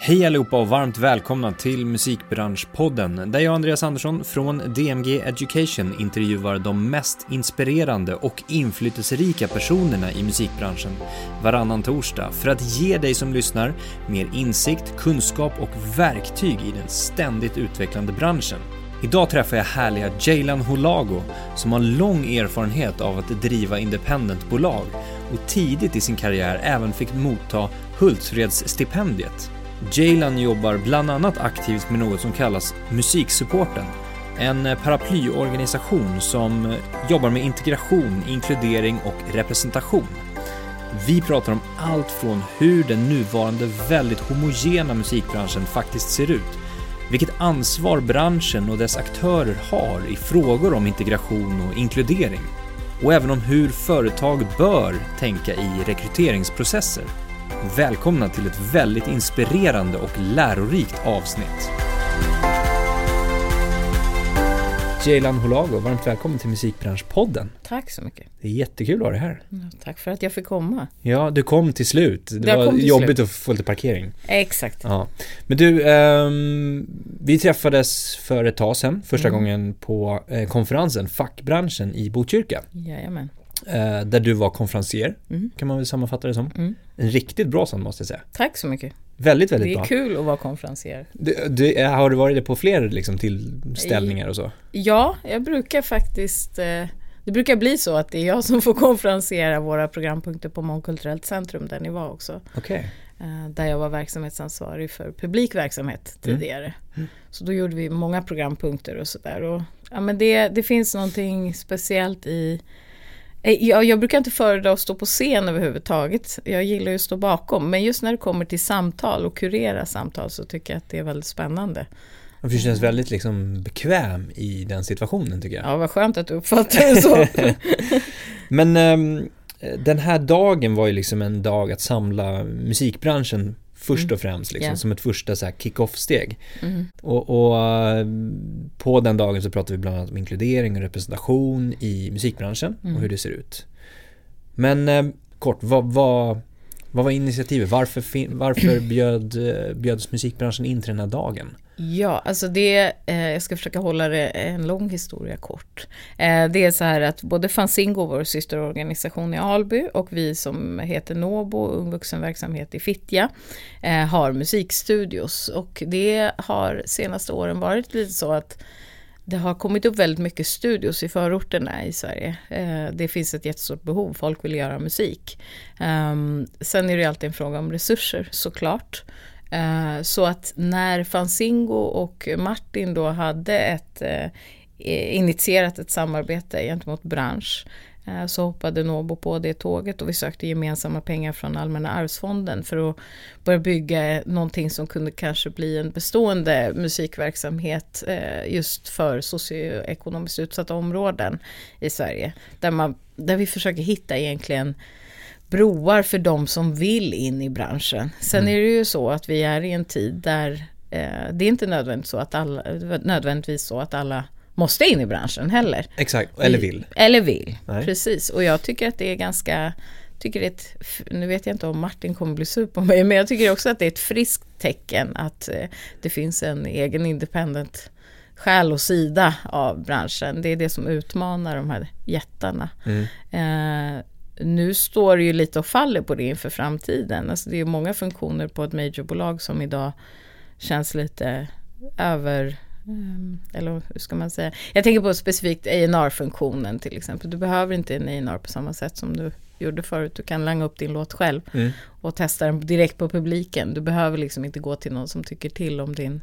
Hej allihopa och varmt välkomna till Musikbranschpodden där jag Andreas Andersson från DMG Education intervjuar de mest inspirerande och inflytelserika personerna i musikbranschen varannan torsdag för att ge dig som lyssnar mer insikt, kunskap och verktyg i den ständigt utvecklande branschen. Idag träffar jag härliga Jaylan Holago som har lång erfarenhet av att driva independentbolag och tidigt i sin karriär även fick motta Hultsfredsstipendiet. Jaylan jobbar bland annat aktivt med något som kallas Musiksupporten, en paraplyorganisation som jobbar med integration, inkludering och representation. Vi pratar om allt från hur den nuvarande väldigt homogena musikbranschen faktiskt ser ut, vilket ansvar branschen och dess aktörer har i frågor om integration och inkludering, och även om hur företag bör tänka i rekryteringsprocesser. Välkomna till ett väldigt inspirerande och lärorikt avsnitt. Jaylan Holago, varmt välkommen till Musikbranschpodden. Tack så mycket. Det är jättekul att ha dig här. Ja, tack för att jag fick komma. Ja, du kom till slut. Det var jobbigt att få lite parkering. Exakt. Ja. Men du, vi träffades för ett tag sedan, första gången på konferensen Fackbranschen i Botkyrka. Jajamän. Där du var konferensier, kan man väl sammanfatta det som. En riktigt bra sån, måste jag säga. Tack så mycket. Väldigt, väldigt bra. Det är kul att vara konferensier. Har du varit det på fler liksom, tillställningar och så? Ja, jag brukar faktiskt... Det brukar bli så att det är jag som får konferensera våra programpunkter på Mångkulturellt centrum, där ni var också. Okay. Där jag var verksamhetsansvarig för publikverksamhet tidigare. Så då gjorde vi många programpunkter och sådär. Och, ja, men det finns någonting speciellt i... Jag brukar inte föredra att stå på scen överhuvudtaget. Jag gillar ju att stå bakom. Men just när det kommer till samtal och kurera samtal så tycker jag att det är väldigt spännande. Och du känns väldigt liksom bekväm i den situationen, tycker jag. Ja, vad skönt att du uppfattar det så. Men den här dagen var ju liksom en dag att samla musikbranschen först och främst, liksom, som ett första så här kick-off-steg. Och på den dagen så pratade vi bland annat om inkludering och representation i musikbranschen och hur det ser ut. Men kort, vad var initiativet? Varför bjöds musikbranschen in till den här dagen? Ja, alltså jag ska försöka hålla det en lång historia kort. Det är så här att både Fanzingo, vår systerorganisation i Alby, och vi som heter Nåbo, ungvuxenverksamhet i Fittja, har musikstudios. Och det har senaste åren varit lite så att det har kommit upp väldigt mycket studios i förorterna i Sverige. Det finns ett jättestort behov, folk vill göra musik. Sen är det alltid en fråga om resurser, såklart. Så att när Fanzingo och Martin då hade initierat ett samarbete gentemot bransch, så hoppade Nåbo på det tåget och vi sökte gemensamma pengar från Allmänna Arvsfonden för att börja bygga någonting som kunde kanske bli en bestående musikverksamhet just för socioekonomiskt utsatta områden i Sverige. Där vi försöker hitta egentligen broar för de som vill in i branschen. Sen är det ju så att vi är i en tid där det är inte nödvändigtvis så att alla måste in i branschen heller. Exakt, eller vill. Eller vill, nej. Precis. Och jag tycker att det är ganska... nu vet jag inte om Martin kommer bli sur på mig, men jag tycker också att det är ett friskt tecken att det finns en egen independent själ och sida av branschen. Det är det som utmanar de här jättarna. Nu står det ju lite och faller på det inför framtiden. Alltså det är många funktioner på ett majorbolag som idag känns lite över... Eller hur ska man säga? Jag tänker på specifikt A&R-funktionen till exempel. Du behöver inte en A&R på samma sätt som du gjorde förut. Du kan langa upp din låt själv och testa den direkt på publiken. Du behöver liksom inte gå till någon som tycker till om din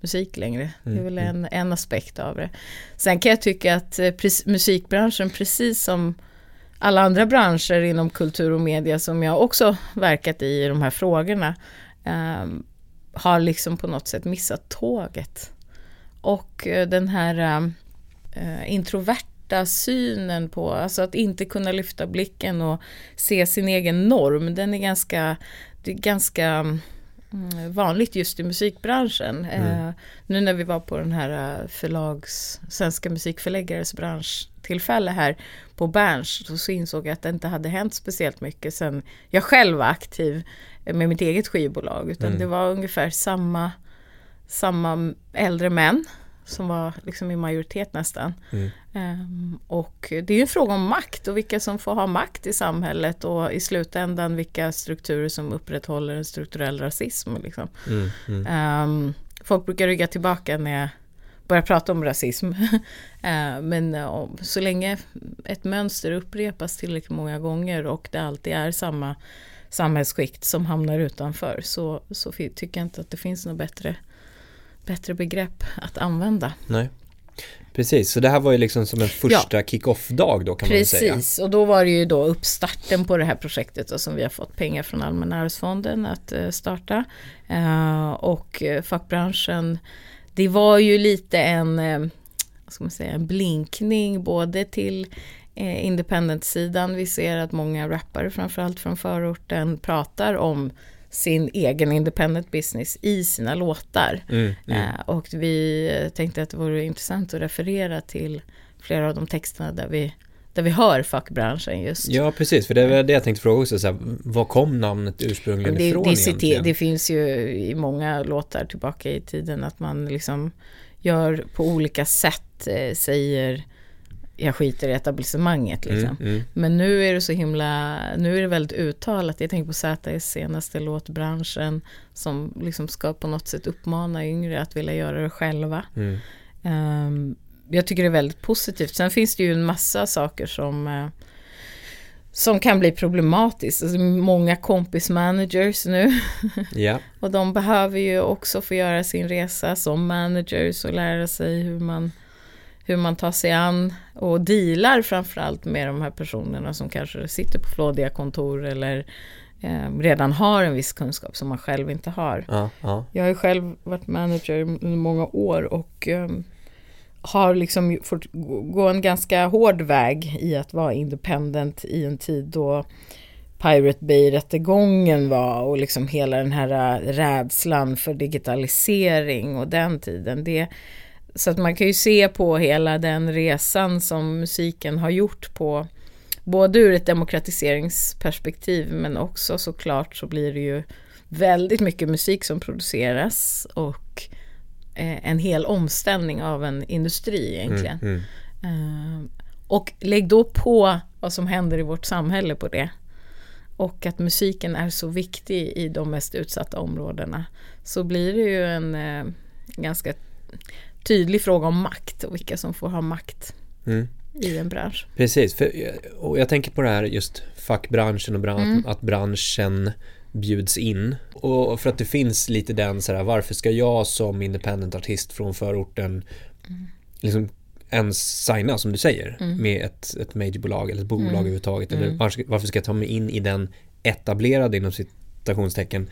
musik längre. Det är väl en aspekt av det. Sen kan jag tycka att musikbranschen, precis som alla andra branscher inom kultur och media som jag också verkat i de här frågorna, har liksom på något sätt missat tåget. Och den här introverta synen på, alltså att inte kunna lyfta blicken och se sin egen norm, den är ganska vanligt just i musikbranschen. Nu när vi var på den här svenska musikförläggares branschtillfälle här på Berns, så insåg jag att det inte hade hänt speciellt mycket sen jag själv var aktiv med mitt eget skivbolag, utan det var ungefär samma äldre män som var liksom i majoritet nästan. Och det är ju en fråga om makt och vilka som får ha makt i samhället, och i slutändan vilka strukturer som upprätthåller en strukturell rasism liksom. Folk brukar rygga tillbaka när jag börjar prata om rasism. Men så länge ett mönster upprepas tillräckligt många gånger och det alltid är samma samhällsskikt som hamnar utanför, så tycker jag inte att det finns något bättre begrepp att använda. Nej. Precis, så det här var ju liksom som en första kick-off-dag då, kan man säga. Precis, och då var det ju då uppstarten på det här projektet då, som vi har fått pengar från Allmänna Arvsfonden att starta. Och fackbranschen, det var ju lite en blinkning både till independent-sidan. Vi ser att många rappare, framförallt från förorten, pratar om sin egen independent business i sina låtar. Och vi tänkte att det vore intressant att referera till flera av de texterna där vi hör fackbranschen just. Ja, precis. För det var det jag tänkte fråga också. Så här, vad kom namnet ursprungligen ifrån egentligen? Det finns ju i många låtar tillbaka i tiden att man liksom gör på olika sätt, säger jag skiter i etablissemanget liksom. Men nu är det så himla, nu är det väldigt uttalat. Jag tänker på ZS senaste låtbranschen som liksom ska på något sätt uppmana yngre att vilja göra det själva. Jag tycker det är väldigt positivt. Sen finns det ju en massa saker som kan bli problematiskt. Alltså, många kompismanagers nu. Yeah. Och de behöver ju också få göra sin resa som managers och lära sig hur man tar sig an och dealar framförallt med de här personerna som kanske sitter på flådiga kontor eller redan har en viss kunskap som man själv inte har. Jag har ju själv varit manager i många år och har liksom fått gå en ganska hård väg i att vara independent i en tid då Pirate Bay-rättegången var och liksom hela den här rädslan för digitalisering och den tiden. Så att man kan ju se på hela den resan som musiken har gjort på, både ur ett demokratiseringsperspektiv, men också såklart så blir det ju väldigt mycket musik som produceras och en hel omställning av en industri egentligen. Och lägg då på vad som händer i vårt samhälle på det. Och att musiken är så viktig i de mest utsatta områdena, så blir det ju en ganska tydlig fråga om makt och vilka som får ha makt i en bransch. Precis, och jag tänker på det här just fackbranschen och att branschen bjuds in. Och för att det finns lite den så här, varför ska jag som independent artist från förorten liksom ens signa, som du säger, med ett majorbolag eller ett bolag överhuvudtaget? Eller varför ska jag ta mig in i den etablerade, inom citationstecken,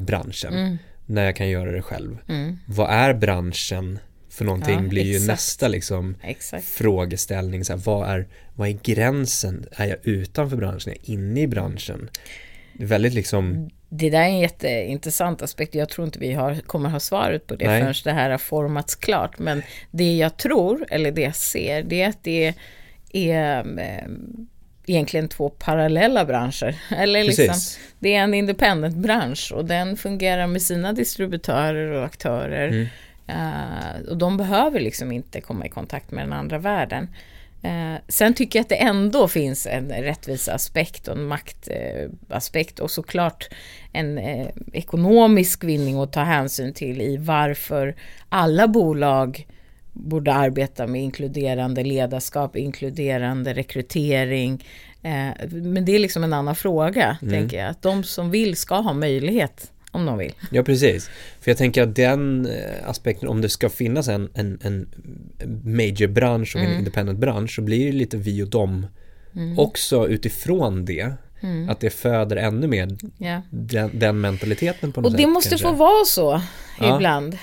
branschen? När jag kan göra det själv. Vad är branschen för någonting, blir ju nästa liksom frågeställning. Så här, vad är gränsen? Är jag utanför branschen? Är jag inne i branschen? Det är väldigt liksom... Det där är en jätteintressant aspekt. Jag tror inte vi kommer ha svaret på det förrän det här har formats klart. Men det jag tror, eller det jag ser, det är att det är egentligen två parallella branscher. Eller liksom, det är en independent bransch och den fungerar med sina distributörer och aktörer. Och de behöver liksom inte komma i kontakt med den andra världen. Sen tycker jag att det ändå finns en rättviseaspekt och en maktaspekt och såklart en ekonomisk vinning att ta hänsyn till i varför alla bolag borde arbeta med inkluderande ledarskap, inkluderande rekrytering. Men det är liksom en annan fråga, tänker jag. Att de som vill ska ha möjlighet, om de vill. Ja, precis. För jag tänker att den aspekten, om det ska finnas en majorbransch och en independentbransch, så blir det lite vi och dem också utifrån det. Att det föder ännu mer den mentaliteten på något sätt. Och det måste kanske få vara så ibland.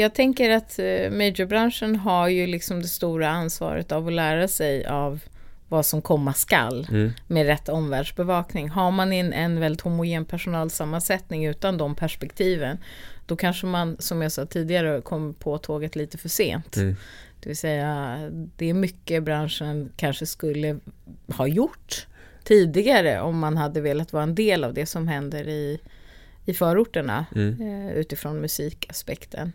Jag tänker att majorbranschen har ju liksom det stora ansvaret av att lära sig av vad som komma skall med rätt omvärldsbevakning. Har man en väldigt homogen personalsammansättning utan de perspektiven, då kanske man, som jag sa tidigare, kommer på tåget lite för sent. Mm. Det vill säga, det är mycket branschen kanske skulle ha gjort tidigare om man hade velat vara en del av det som händer i förorterna utifrån musikaspekten.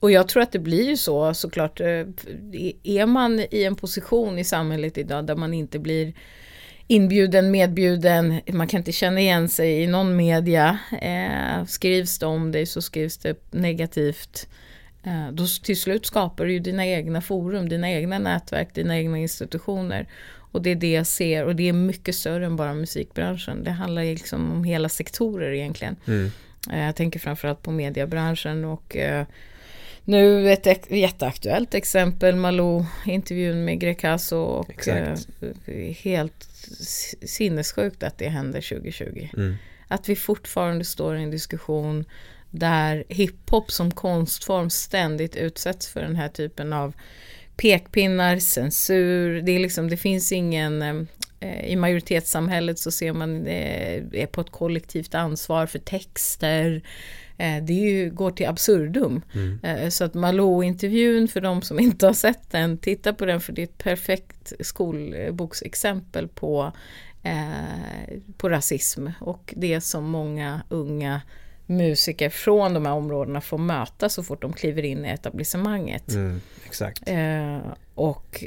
Och jag tror att det blir ju så, såklart, är man i en position i samhället idag där man inte blir inbjuden, medbjuden, man kan inte känna igen sig i någon media, skrivs det om dig så skrivs det negativt, då till slut skapar du ju dina egna forum, dina egna nätverk, dina egna institutioner. Och det är det jag ser, och det är mycket större än bara musikbranschen. Det handlar liksom om hela sektorer egentligen. Mm. Jag tänker framförallt på mediebranschen, och nu ett jätteaktuellt exempel, Malou, intervjun med Grekazo, och helt sinnessjukt att det händer 2020. Mm. Att vi fortfarande står i en diskussion där hiphop som konstform ständigt utsätts för den här typen av pekpinnar, censur. Det är liksom, det finns ingen... I majoritetssamhället så ser man är på ett kollektivt ansvar för texter. Det är ju, går till absurdum. Mm. Så att Malou-intervjun, för de som inte har sett den, titta på den, för det är ett perfekt skolboksexempel på rasism. Och det som många unga musiker från de här områdena får möta så fort de kliver in i etablissemanget. Mm, exakt. Och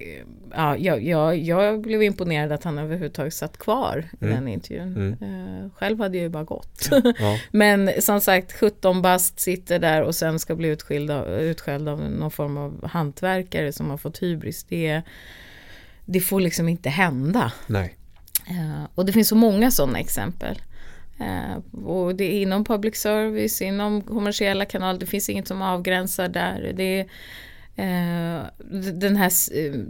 ja, jag blev imponerad att han överhuvudtaget satt kvar i den intervjun. Mm. Själv hade jag ju bara gått. Ja. Men som sagt, 17 bast sitter där och sen ska bli utskälld av någon form av hantverkare som har fått hybris. Det får liksom inte hända. Nej. Och det finns så många sådana exempel. Och det är inom public service, inom kommersiella kanaler, det finns inget som avgränsar där. Det är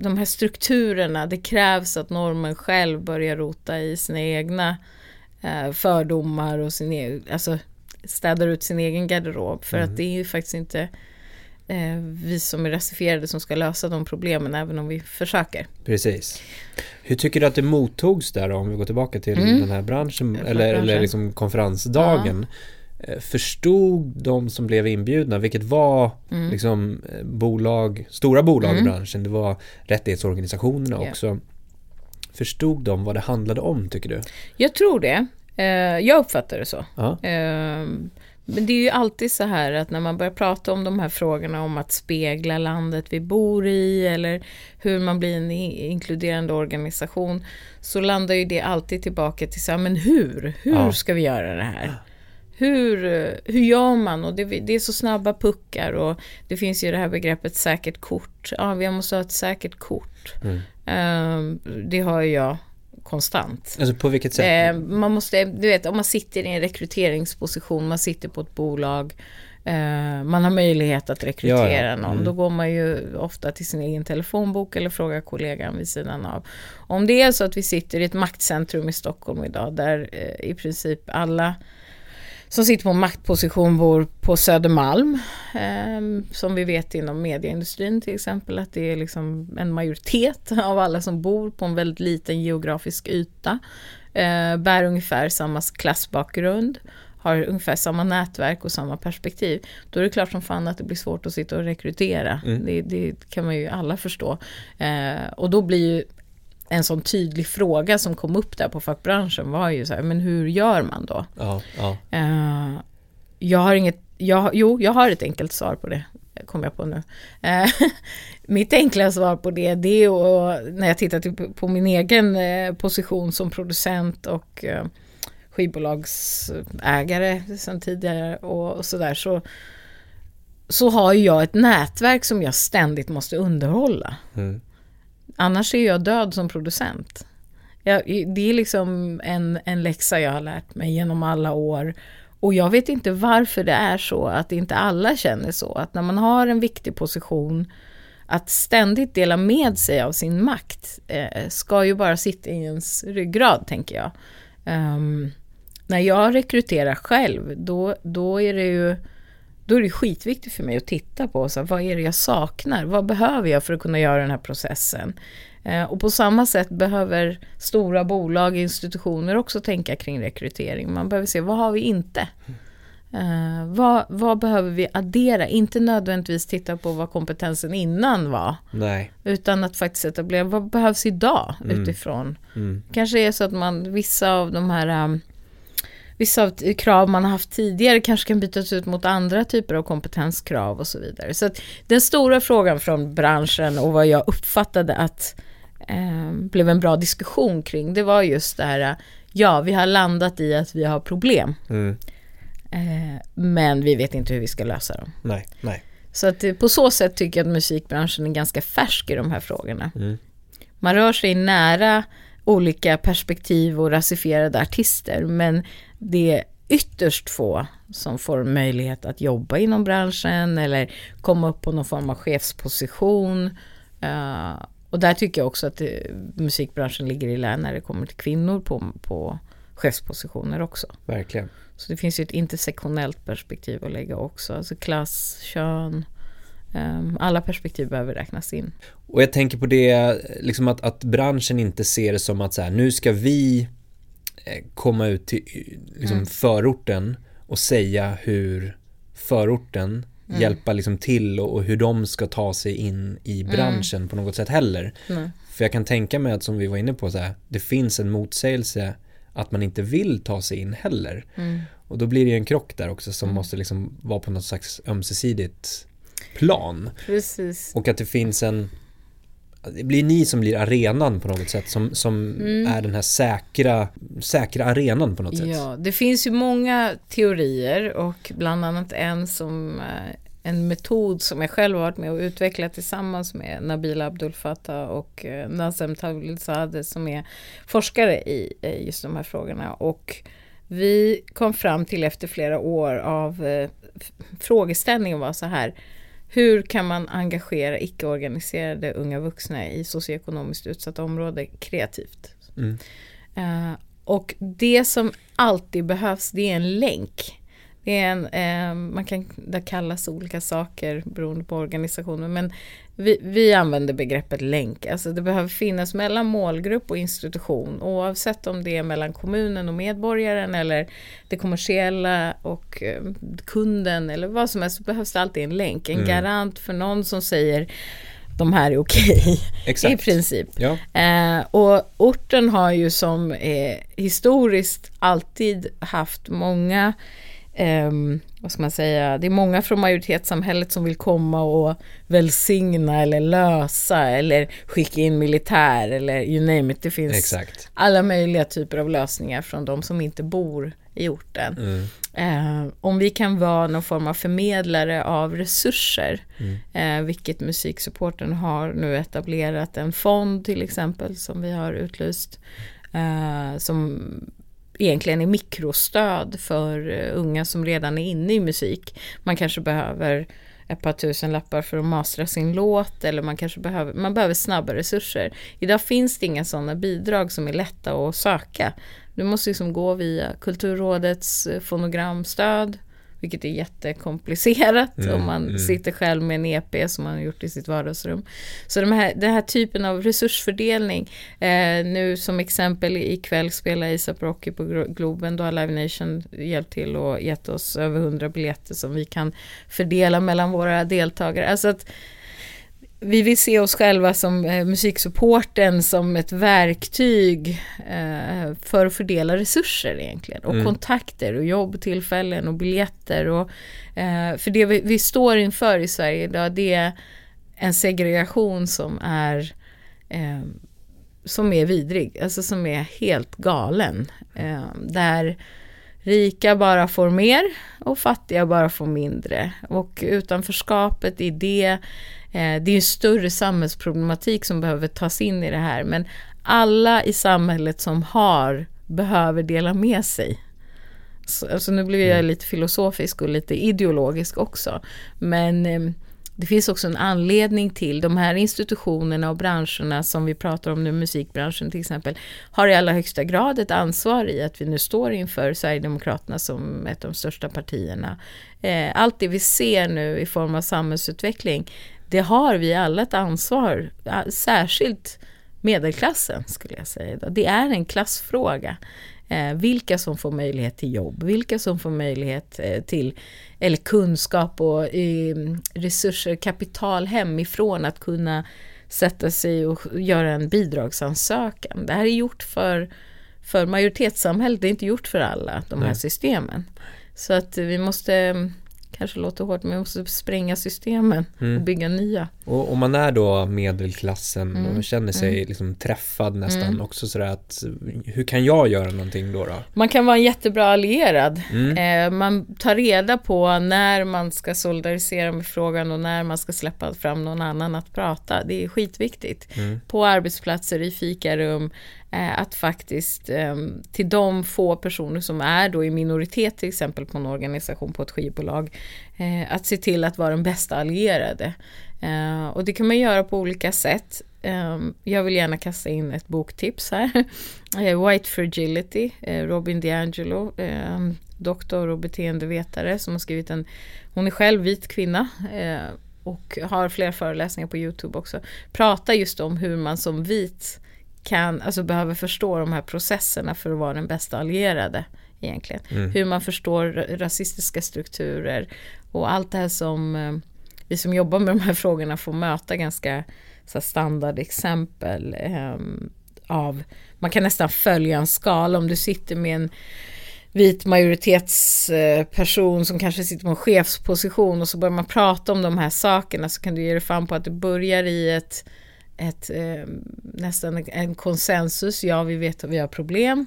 de här strukturerna, det krävs att normen själv börjar rota i sina egna fördomar och alltså städar ut sin egen garderob, för att det är ju faktiskt inte vi som är rasifierade som ska lösa de problemen, även om vi försöker. Precis. Hur tycker du att det mottogs där, om vi går tillbaka till den här branschen, eller liksom konferensdagen? Ja. Förstod de som blev inbjudna, vilket var liksom stora bolag i branschen, det var rättighetsorganisationerna också, förstod de vad det handlade om, tycker du? Jag tror det. Jag uppfattar det så. Ja. Men det är ju alltid så här att när man börjar prata om de här frågorna om att spegla landet vi bor i, eller hur man blir en inkluderande organisation, så landar ju det alltid tillbaka till så här, men hur ska vi göra det här? Hur gör man? Och det är så snabba puckar, och det finns ju det här begreppet säkert kort. Ja, vi måste ha ett säkert kort. Det har jag konstant. Alltså på vilket sätt? Man måste, du vet, om man sitter i en rekryteringsposition, man sitter på ett bolag, man har möjlighet att rekrytera någon, då går man ju ofta till sin egen telefonbok eller frågar kollegan vid sidan av. Om det är så att vi sitter i ett maktcentrum i Stockholm idag, där i princip alla som sitter på maktposition bor på Södermalm, som vi vet inom medieindustrin till exempel, att det är liksom en majoritet av alla som bor på en väldigt liten geografisk yta, bär ungefär samma klassbakgrund, har ungefär samma nätverk och samma perspektiv, då är det klart som fan att det blir svårt att sitta och rekrytera. Det kan man ju alla förstå. Och då blir ju en sån tydlig fråga som kom upp där på fackbranschen var ju så här, men hur gör man då? Ja. Jag har ett enkelt svar på det, kom jag på nu. Mitt enkla svar på det är, och när jag tittar på min egen position som producent och skivbolagsägare sedan tidigare och sådär, så har jag ett nätverk som jag ständigt måste underhålla. Annars är jag död som producent. Det är liksom en läxa jag har lärt mig genom alla år. Och jag vet inte varför det är så att inte alla känner så. Att när man har en viktig position, att ständigt dela med sig av sin makt ska ju bara sitta i ens ryggrad, tänker jag. När jag rekryterar själv, då är det ju... Då är det skitviktigt för mig att titta på så här, vad är det jag saknar? Vad behöver jag för att kunna göra den här processen? Och på samma sätt behöver stora bolag och institutioner också tänka kring rekrytering. Man behöver se, vad har vi inte? Vad behöver vi addera? Inte nödvändigtvis titta på vad kompetensen innan var. Nej. Utan att faktiskt etablera, vad behövs idag utifrån? Mm. Kanske är så att man, vissa av de här... vissa av krav man har haft tidigare kanske kan bytas ut mot andra typer av kompetenskrav och så vidare. Så att den stora frågan från branschen och vad jag uppfattade att blev en bra diskussion kring, det var just det här, ja, vi har landat i att vi har problem. Mm. Men vi vet inte hur vi ska lösa dem. Nej, nej. Så att på så sätt tycker jag att musikbranschen är ganska färsk i de här frågorna. Mm. Man rör sig nära olika perspektiv och rasifierade artister, men det är ytterst få som får möjlighet att jobba inom branschen eller komma upp på någon form av chefsposition. Och där tycker jag också att musikbranschen ligger i lä när det kommer till kvinnor på chefspositioner också. Verkligen. Så det finns ju ett intersektionellt perspektiv att lägga också, alltså klass, kön. Alla perspektiv behöver räknas in. Och jag tänker på det liksom att branschen inte ser det som att så här, nu ska vi komma ut till liksom, förorten och säga hur förorten hjälpa liksom till och hur de ska ta sig in i branschen på något sätt heller. Mm. För jag kan tänka mig att, som vi var inne på, så här, det finns en motsägelse att man inte vill ta sig in heller. Mm. Och då blir det en krock där också som måste liksom vara på något slags ömsesidigt plan. Precis. Och att det finns en... det blir ni som blir arenan på något sätt som är den här säkra arenan på något sätt. Ja, det finns ju många teorier och bland annat en metod som jag själv varit med och utvecklat tillsammans med Nabil Abdul Fattah och Nazem Talizade som är forskare i just de här frågorna. Och vi kom fram till efter flera år av frågeställningen var så här: hur kan man engagera icke-organiserade unga vuxna i socioekonomiskt utsatta områden kreativt? Mm. Och det som alltid behövs, det är en länk. Det är man kan, det kallas olika saker beroende på organisationen, men vi använder begreppet länk. Alltså det behöver finnas mellan målgrupp och institution, oavsett om det är mellan kommunen och medborgaren eller det kommersiella och kunden eller vad som helst, så behövs det alltid en länk. En garant för någon som säger de här är okej. Exakt. I princip. Ja. Och orten har ju som historiskt alltid haft många... vad ska man säga, det är många från majoritetssamhället som vill komma och välsigna eller lösa eller skicka in militär eller you name it, det finns Exakt. Alla möjliga typer av lösningar från de som inte bor i orten. Om vi kan vara någon form av förmedlare av resurser, vilket Musiksupporten har nu etablerat en fond till exempel som vi har utlyst, som egentligen är mikrostöd för unga som redan är inne i musik. Man kanske behöver ett par tusen lappar för att mastra sin låt, eller man behöver snabba resurser. Idag finns det inga sådana bidrag som är lätta att söka. Du måste liksom gå via Kulturrådets fonogramstöd, vilket är jättekomplicerat om man sitter själv med en EP som man har gjort i sitt vardagsrum. Så den här typen av resursfördelning, nu som exempel ikväll spelar Isap Rocky på Globen, då har Live Nation hjälpt till och gett oss över 100 biljetter som vi kan fördela mellan våra deltagare. Alltså att vi vill se oss själva som musiksupporten som ett verktyg för att fördela resurser egentligen. Och kontakter och jobbtillfällen och biljetter. Och, för det vi står inför i Sverige idag, det är en segregation som är vidrig. Alltså som är helt galen. Där rika bara får mer och fattiga bara får mindre. Och utanförskapet i det... Det är en större samhällsproblematik som behöver tas in i det här. Men alla i samhället som har behöver dela med sig. Alltså nu blir jag lite filosofisk och lite ideologisk också. Men det finns också en anledning till de här institutionerna och branscherna som vi pratar om nu, musikbranschen till exempel, har i allra högsta grad ett ansvar i att vi nu står inför Sverigedemokraterna som ett av de största partierna. Allt det vi ser nu i form av samhällsutveckling, det har vi alla ett ansvar, särskilt medelklassen skulle jag säga. Det är en klassfråga. Vilka som får möjlighet till jobb, vilka som får möjlighet till eller kunskap och resurser, kapital hemifrån att kunna sätta sig och göra en bidragsansökan. Det här är gjort för majoritetssamhället, det är inte gjort för alla de här systemen. Så att vi måste, kanske låter hårt, men vi måste spränga systemen och bygga nya. Och om man är då medelklassen och känner sig liksom träffad nästan också sådär, att hur kan jag göra någonting då? Man kan vara en jättebra allierad. Man tar reda på när man ska solidarisera med frågan och när man ska släppa fram någon annan att prata. Det är skitviktigt. På arbetsplatser, i fikarum, att faktiskt till de få personer som är då i minoritet till exempel på en organisation, på ett skivbolag, att se till att vara den bästa allierade. Och det kan man göra på olika sätt. Jag vill gärna kasta in ett boktips här. White Fragility, Robin DiAngelo, doktor och beteendevetare som har skrivit en, hon är själv vit kvinna och har flera föreläsningar på YouTube också. Prata just om hur man som vit kan, alltså behöver förstå de här processerna för att vara den bästa allierade egentligen. Hur man förstår rasistiska strukturer och allt det här som vi som jobbar med de här frågorna får möta ganska så standardexempel av. Man kan nästan följa en skala om du sitter med en vit majoritetsperson som kanske sitter på en chefsposition och så börjar man prata om de här sakerna, så kan du ge dig fan på att det börjar i ett nästan en konsensus, ja vi vet att vi har problem,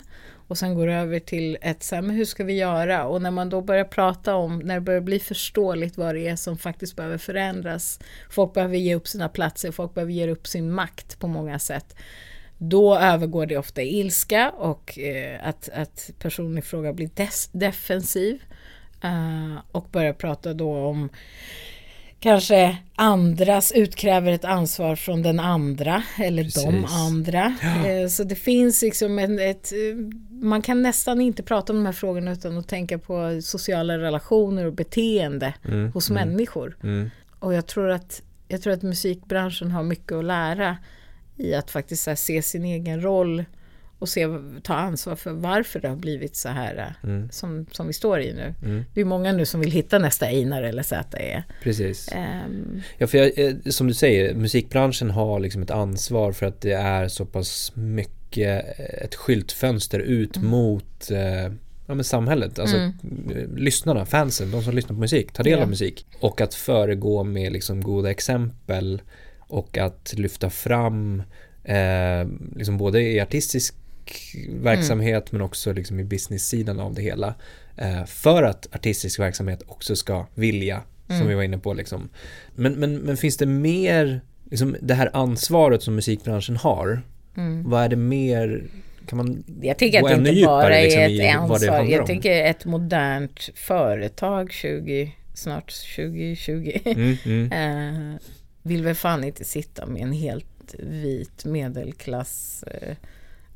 och sen går det över till ett så här, men hur ska vi göra? Och när man då börjar prata om, när det börjar bli förståeligt vad det är som faktiskt behöver förändras, folk behöver ge upp sina platser, folk behöver ge upp sin makt på många sätt, då övergår det ofta i ilska och att personen i fråga blir defensiv och börjar prata då om kanske andras, utkräver ett ansvar från den andra eller de andra. Ja. Så det finns liksom man kan nästan inte prata om de här frågorna utan att tänka på sociala relationer och beteende hos människor. Och jag tror att musikbranschen har mycket att lära i att faktiskt så här se sin egen roll och ta ansvar för varför det har blivit så här som vi står i nu. Det är många nu som vill hitta nästa Einar eller ZE. Precis. Ja, för som du säger, musikbranschen har liksom ett ansvar för att det är så pass mycket ett skyltfönster ut mot samhället. Alltså lyssnarna, fansen, de som lyssnar på musik, tar del av musik. Och att föregå med liksom goda exempel och att lyfta fram liksom både i artistisk verksamhet men också liksom i business-sidan av det hela, för att artistisk verksamhet också ska vilja, som vi var inne på liksom. Men finns det mer liksom, det här ansvaret som musikbranschen har, vad är det mer? Kan man, jag tycker att det inte bara är liksom, ett ansvar, jag tycker ett modernt företag snart 2020 vill väl fan inte sitta med en helt vit medelklass.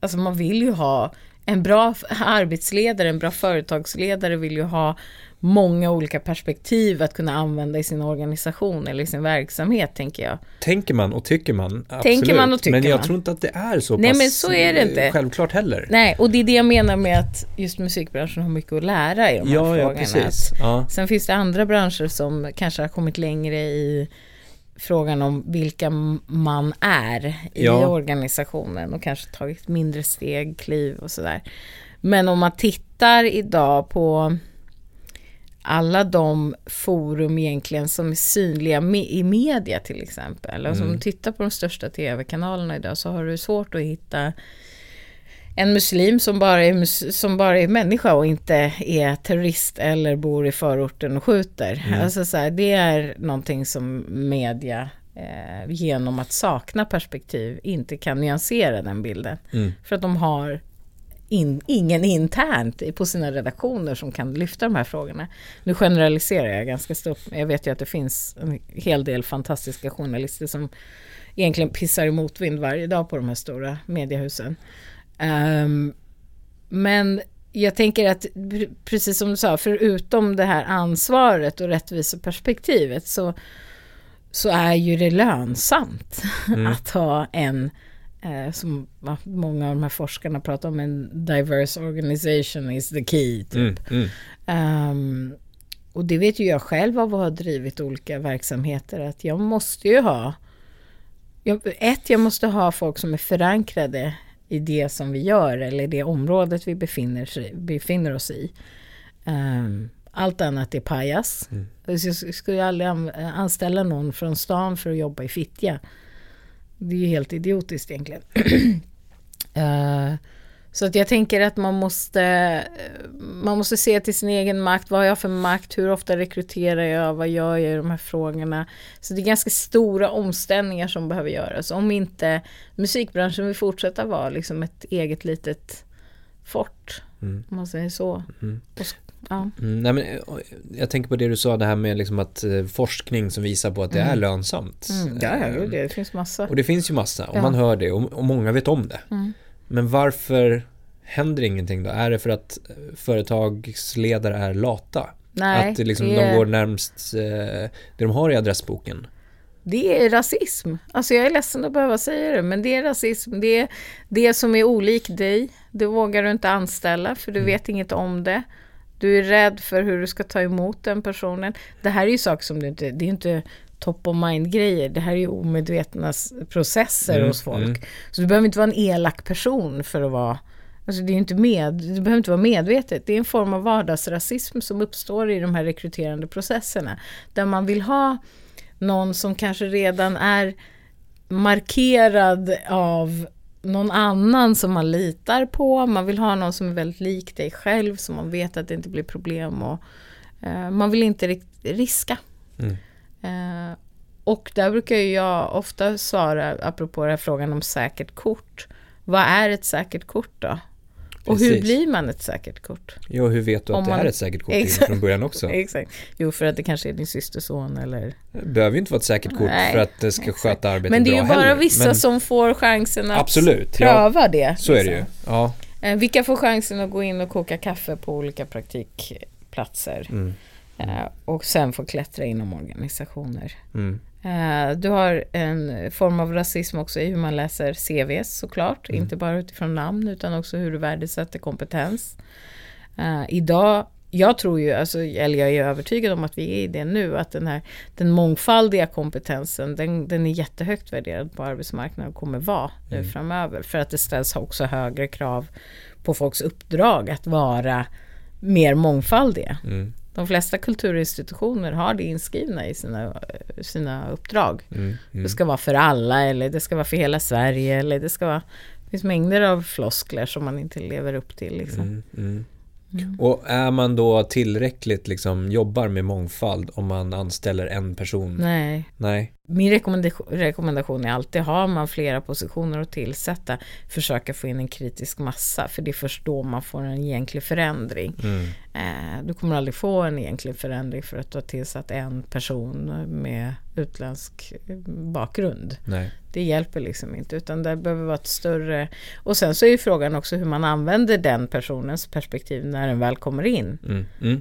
Alltså man vill ju ha en bra arbetsledare, en bra företagsledare vill ju ha många olika perspektiv att kunna använda i sin organisation eller i sin verksamhet, tänker jag. Tänker man och tycker man, absolut. Men jag tror inte att det är så. Nej, pass men så är det inte. Självklart heller. Nej, och det är det jag menar med att just musikbranschen har mycket att lära i de här frågorna. Ja, precis. Ja. Sen finns det andra branscher som kanske har kommit längre i frågan om vilka man är i organisationen och kanske tagit mindre steg, kliv och sådär. Men om man tittar idag på alla de forum egentligen som är synliga i media till exempel. Alltså om man tittar på de största tv-kanalerna idag så har du svårt att hitta en muslim som bara är människa och inte är terrorist eller bor i förorten och skjuter. Alltså så här, det är någonting som media genom att sakna perspektiv inte kan nyansera den bilden. För att de har ingen internt på sina redaktioner som kan lyfta de här frågorna. Nu generaliserar jag ganska stort. Jag vet ju att det finns en hel del fantastiska journalister som egentligen pissar i motvind varje dag på de här stora mediehusen. Men jag tänker att precis som du sa, förutom det här ansvaret och rättviseperspektivet så är ju det lönsamt att ha en som många av de här forskarna pratar om, en diverse organization is the key typ. Och det vet ju jag själv av att ha drivit olika verksamheter, att jag måste ju ha jag måste ha folk som är förankrade i det som vi gör eller det området vi befinner oss i. Allt annat är pajas. Jag skulle aldrig anställa någon från stan för att jobba i Fittja. Det är ju helt idiotiskt egentligen. Så att jag tänker att man måste se till sin egen makt. Vad har jag för makt? Hur ofta rekryterar jag? Vad gör jag i de här frågorna? Så det är ganska stora omställningar som behöver göras. Om inte musikbranschen vill fortsätta vara liksom ett eget litet fort. Om man säger så. Nej, men jag tänker på det du sa, det här med liksom att forskning som visar på att det är lönsamt. Det finns massa. Och det finns ju massa, och man hör det, och många vet om det. Men varför händer ingenting då? Är det för att företagsledare är lata? Nej, att liksom de går närmast det de har i adressboken? Det är rasism. Alltså jag är ledsen att behöva säga det, men det är rasism. Det är det som är olik dig. Det vågar du inte anställa för du vet inget om det. Du är rädd för hur du ska ta emot den personen. Det här är ju saker som det är inte top of mind grejer. Det här är ju omedvetna processer hos folk. Så du behöver inte vara en elak person för att vara, alltså det är inte du behöver inte vara medvetet. Det är en form av vardagsrasism som uppstår i de här rekryterande processerna, där man vill ha någon som kanske redan är markerad av någon annan som man litar på. Man vill ha någon som är väldigt lik dig själv, som man vet att det inte blir problem, och man vill inte riska. Och där brukar jag ofta svara, apropå den här frågan om säkert kort. Vad är ett säkert kort då? Och hur blir man ett säkert kort? Ja, hur vet du att det är ett säkert kort från början också? Exakt. Jo, för att det kanske är din systerson eller... Det behöver ju inte vara ett säkert kort för att det ska sköta arbetet bra. Men det är ju bara vissa som får chansen att pröva det. Så är det ju. Ja. Vilka får chansen att gå in och koka kaffe på olika praktikplatser? Och sen får klättra inom organisationer. Du har en form av rasism också i hur man läser CVs såklart, inte bara utifrån namn utan också hur du värdesätter kompetens. Idag, jag tror ju, eller jag är övertygad om att vi är i det nu, att den mångfaldiga kompetensen, den är jättehögt värderad på arbetsmarknaden och kommer vara nu framöver, för att det ställs också högre krav på folks uppdrag att vara mer mångfaldiga. De flesta kulturinstitutioner har det inskrivna i sina uppdrag. Det ska vara för alla, eller det ska vara för hela Sverige, eller det ska vara, det finns mängder av floskler som man inte lever upp till liksom. Och är man då tillräckligt liksom, jobbar med mångfald om man anställer en person? Nej. Min rekommendation är alltid, har man flera positioner att tillsätta, försöka få in en kritisk massa, för det är först då man får en egentlig förändring. Du kommer aldrig få en egentlig förändring för att du har tillsatt en person med utländsk bakgrund. Nej. Det hjälper liksom inte, utan det behöver vara ett större... Och sen så är ju frågan också hur man använder den personens perspektiv när den väl kommer in.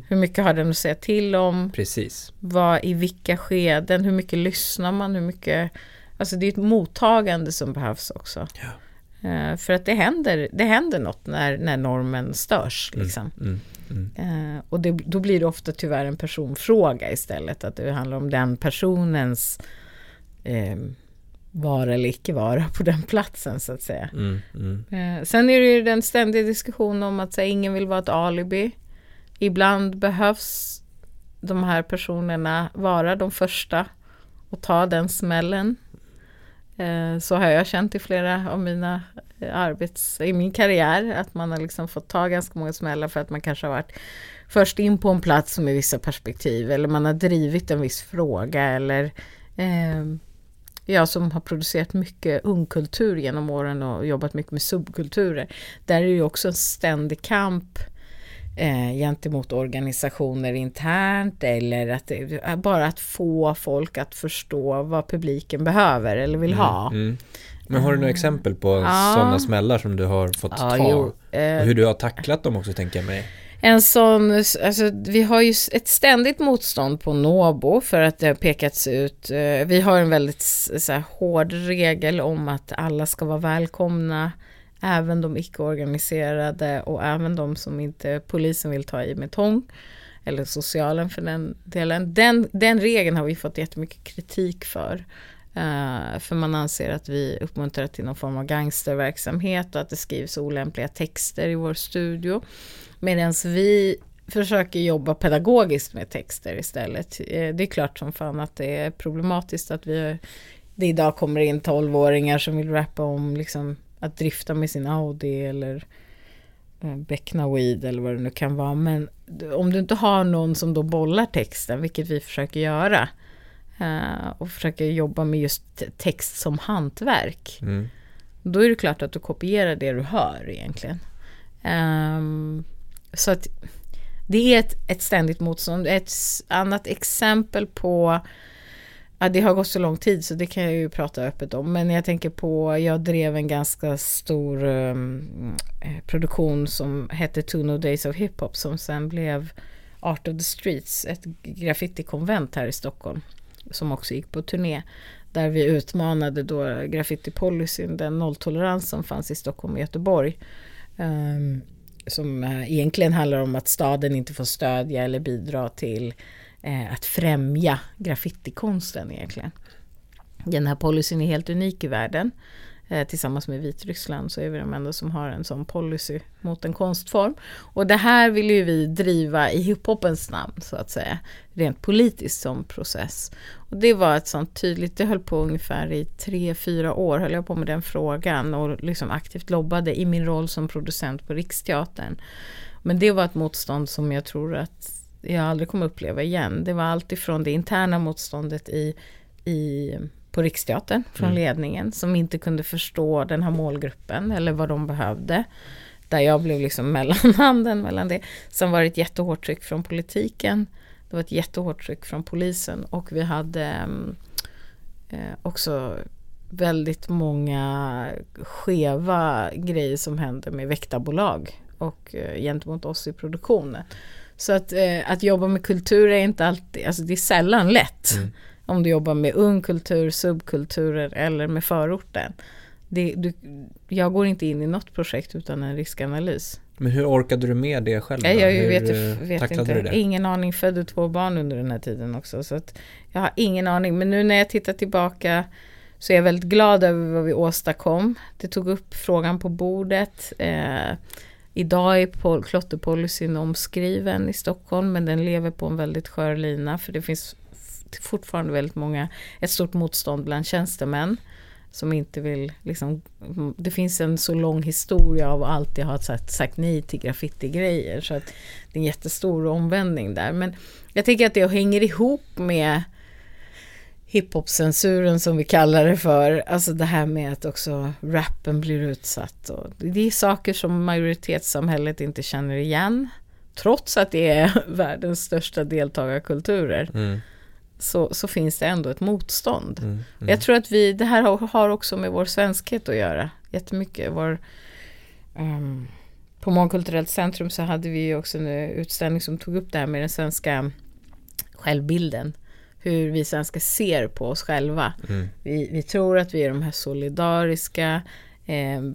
Hur mycket har den att säga till om? Precis. Vad, i vilka skeden? Hur mycket lyssnar man? Hur mycket... Alltså det är ett mottagande som behövs också. Ja. För att det händer något när normen störs liksom. Och då blir det ofta tyvärr en personfråga istället, att det handlar om den personens... vara eller icke vara på den platsen så att säga. Sen är det ju den ständiga diskussionen om att här, ingen vill vara ett alibi. Ibland behövs de här personerna vara de första och ta den smällen. Så har jag känt i flera av mina i min karriär, att man har liksom fått ta ganska många smällar för att man kanske har varit först in på en plats med vissa perspektiv, eller man har drivit en viss fråga, eller jag som har producerat mycket ungkultur genom åren och jobbat mycket med subkulturer. Där är ju också en ständig kamp gentemot organisationer internt, eller att bara att få folk att förstå vad publiken behöver eller vill ha. Men har du några exempel på sådana smällar som du har fått ta? Och hur du har tacklat dem också, tänker jag mig. en sån, alltså, vi har ju ett ständigt motstånd på Nåbo för att det har pekats ut. Vi har en väldigt så här, hård regel om att alla ska vara välkomna, även de icke-organiserade och även de som inte polisen vill ta i med tång. Eller socialen för den delen. Den regeln har vi fått jättemycket kritik för man anser att vi uppmuntrar till någon form av gangsterverksamhet och att det skrivs olämpliga texter i vår studio. Medan vi försöker jobba pedagogiskt med texter istället. Det är klart som fan att det är problematiskt att det idag kommer in 12-åringar som vill rappa om liksom, att drifta med sin Audi eller beckna weed eller vad det nu kan vara. Men om du inte har någon som då bollar texten, vilket vi försöker göra, och försöker jobba med just text som hantverk, då är det klart att du kopierar det du hör egentligen. Så att det är ett ständigt motstånd. Ett annat exempel på, ja, det har gått så lång tid så det kan jag ju prata öppet om, men jag tänker på, jag drev en ganska stor produktion som hette 2 Days of Hip Hop, som sen blev Art of the Streets, ett graffitikonvent här i Stockholm som också gick på turné, där vi utmanade då graffitipolicyn, den nolltolerans som fanns i Stockholm och Göteborg, som egentligen handlar om att staden inte får stödja eller bidra till att främja graffitikonsten egentligen. Den här policyn är helt unik i världen. Tillsammans med Vitryssland så är vi de enda som har en sån policy mot en konstform. Och det här vill ju vi driva i hiphopens namn så att säga, rent politiskt som process. Och det var ett sånt tydligt, det höll på ungefär i 3-4 år höll jag på med den frågan och liksom aktivt lobbade i min roll som producent på Riksteatern. Men det var ett motstånd som jag tror att jag aldrig kommer uppleva igen. Det var allt ifrån det interna motståndet på Riksteatern från ledningen som inte kunde förstå den här målgruppen eller vad de behövde, där jag blev liksom mellanhanden mellan det. Sen var det ett jättehårt tryck från politiken, det var ett jättehårt tryck från polisen, och vi hade också väldigt många skeva grejer som hände med väktarbolag och gentemot oss i produktionen. Så att jobba med kultur är inte alltid, alltså det är sällan lätt. Om du jobbar med ung kultur, subkulturer eller med förorten. Jag går inte in i något projekt utan en riskanalys. Men hur orkade du med det själv? Jag vet inte. Ingen aning. Födde 2 barn under den här tiden också. Så att jag har ingen aning. Men nu när jag tittar tillbaka så är jag väldigt glad över vad vi åstadkom. Det tog upp frågan på bordet. Idag är klotterpolicyn omskriven i Stockholm, men den lever på en väldigt skör lina, för det finns fortfarande väldigt många, ett stort motstånd bland tjänstemän som inte vill, liksom, det finns en så lång historia av att alltid ha sagt nej till graffitigrejer, så att det är en jättestor omvändning där. Men jag tycker att det hänger ihop med hiphopcensuren som vi kallar det för, alltså det här med att också rappen blir utsatt, och det är saker som majoritetssamhället inte känner igen trots att det är världens största deltagarkulturer. Så finns det ändå ett motstånd. Jag tror att det här har också med vår svenskhet att göra jättemycket. På Mångkulturellt centrum så hade vi också en utställning som tog upp det här med den svenska självbilden, hur vi svenskar ser på oss själva. Vi tror att vi är de här solidariska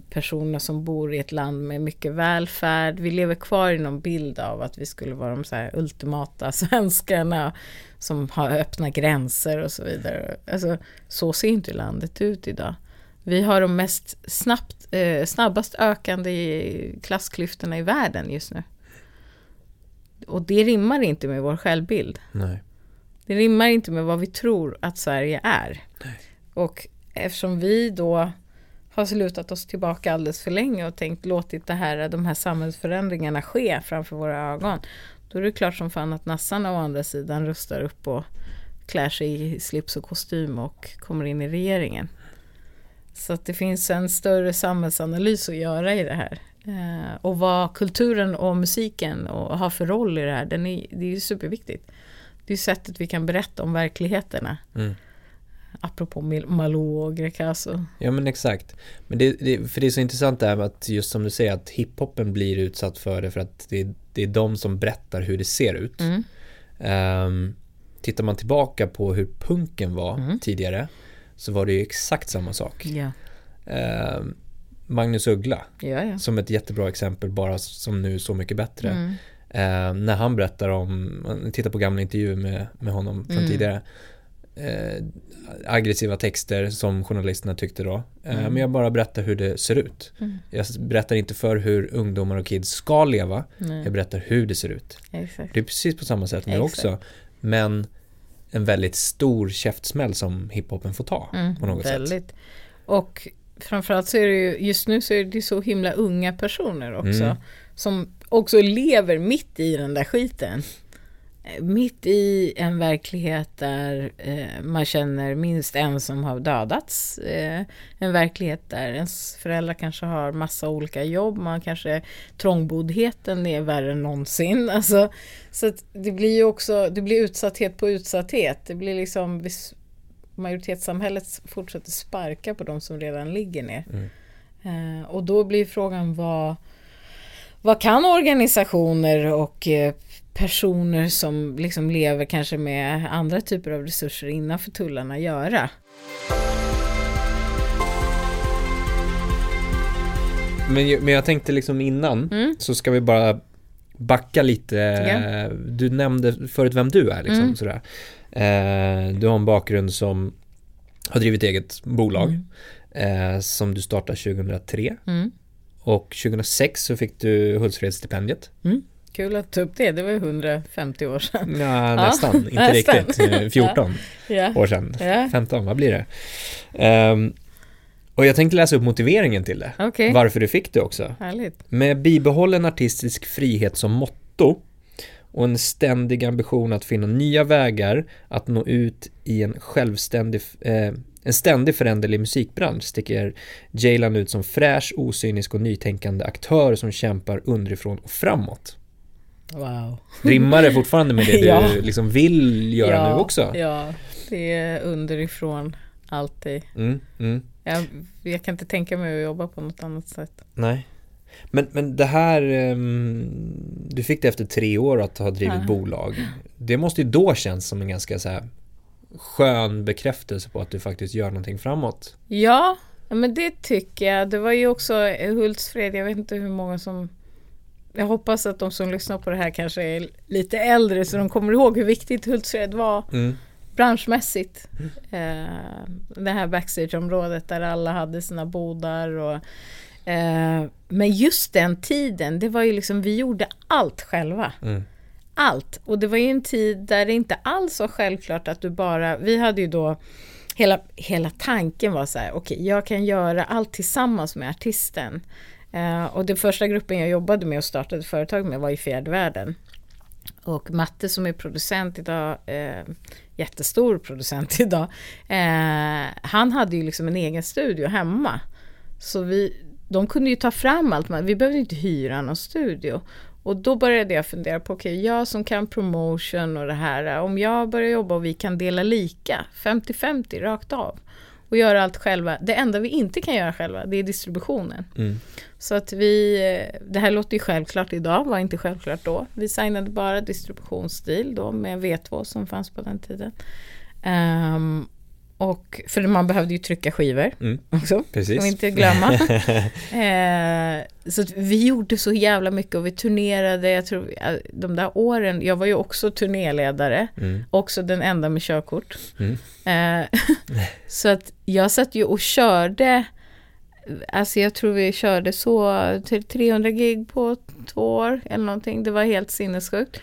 personer som bor i ett land med mycket välfärd. Vi lever kvar i någon bild av att vi skulle vara de så här ultimata svenskarna som har öppna gränser och så vidare. Alltså, så ser inte landet ut idag. Vi har de mest snabbast ökande klassklyftorna i världen just nu. Och det rimmar inte med vår självbild. Nej. Det rimmar inte med vad vi tror att Sverige är. Nej. Och eftersom vi då har slutat oss tillbaka alldeles för länge och låtit de här samhällsförändringarna ske framför våra ögon, då är det klart som fan att nassarna å andra sidan rustar upp och klär sig i slips och kostym och kommer in i regeringen. Så att det finns en större samhällsanalys att göra i det här. Och vad kulturen och musiken har för roll i det här, det är ju superviktigt. Det är sättet vi kan berätta om verkligheterna. Apropå Malou och Grekazo. Ja, men exakt. Men för det är så intressant det här med att, just som du säger, att hiphopen blir utsatt för det, för att det, Det är de som berättar hur det ser ut. Mm. Tittar man tillbaka på hur punken var tidigare, så var det ju exakt samma sak. Yeah. Magnus Uggla, som ett jättebra exempel, bara som nu Så mycket bättre. När han berättar om, tittar på gamla intervjuer med honom från tidigare, aggressiva texter som journalisterna tyckte då. Men jag bara berättar hur det ser ut. Jag berättar inte för hur ungdomar och kids ska leva. Jag berättar hur det ser ut. Exakt. Det är precis på samma sätt nu också. Men en väldigt stor käftsmäll som hiphopen får ta på något sätt. Och framförallt så är det ju, just nu så är det så himla unga personer också som också lever mitt i den där skiten. Mitt i en verklighet där man känner minst en som har dödats. En verklighet där ens föräldrar kanske har massa olika jobb. Man kanske, trångboddheten är värre än någonsin. Alltså, så att det blir ju också, det blir utsatthet på utsatthet. Det blir liksom, majoritetssamhället fortsätter sparka på de som redan ligger ner. Och då blir frågan vad kan organisationer och personer som liksom lever kanske med andra typer av resurser innanför tullarna göra? Men jag tänkte liksom innan så ska vi bara backa lite. Ja. Du nämnde förut vem du är. Liksom, sådär. Du har en bakgrund som har drivit eget bolag som du startade 2003. Och 2006 så fick du Hultsfredsstipendiet. Kul att ta upp det, det var ju 150 år sedan. Ja, nästan, inte riktigt. 14 år sedan, 15, vad blir det? Och jag tänkte läsa upp motiveringen till det. Okay. Varför du fick det också. Härligt. Med bibehållen artistisk frihet som motto och en ständig ambition att finna nya vägar att nå ut i en självständig... En ständig föränderlig musikbransch sticker Jaylan ut som fräsch, osynisk och nytänkande aktör som kämpar underifrån och framåt. Wow. Rimmar det fortfarande med det du liksom vill göra nu också? Ja, det är underifrån alltid. Jag kan inte tänka mig att jobba på något annat sätt. Nej. Men det här, du fick det efter 3 år att ha drivit bolag. Det måste ju då känns som en ganska så här skön bekräftelse på att du faktiskt gör någonting framåt. Ja, men det tycker jag. Det var ju också Hultsfred, jag vet inte hur många som... Jag hoppas att de som lyssnar på det här kanske är lite äldre så de kommer ihåg hur viktigt Hultsfred var branschmässigt. Det här backstageområdet där alla hade sina bodar och... men just den tiden, det var ju liksom, vi gjorde allt själva. Allt. Och det var ju en tid där det inte alls var självklart att du bara... Vi hade ju då... Hela tanken var så här, okej, jag kan göra allt tillsammans med artisten. Och den första gruppen jag jobbade med och startade företag med var i Fjärde världen. Och Matte som är producent idag, jättestor producent idag, han hade ju liksom en egen studio hemma. Så de kunde ju ta fram allt. Vi behövde inte hyra någon studio. Och då började jag fundera på, okej, jag som kan promotion och det här, om jag börjar jobba och vi kan dela lika, 50-50 rakt av och göra allt själva. Det enda vi inte kan göra själva, det är distributionen. Så att det här låter ju självklart idag, var inte självklart då. Vi signade bara distributionsstil då med V2 som fanns på den tiden. Och för man behövde ju trycka skivor också, precis. Om inte glömma. Så vi gjorde så jävla mycket och vi turnerade, jag tror de där åren, jag var ju också turnéledare, också den enda med körkort. Så att jag satt ju och körde, alltså jag tror vi körde så till 300 gig på 2 år eller någonting, det var helt sinnessjukt.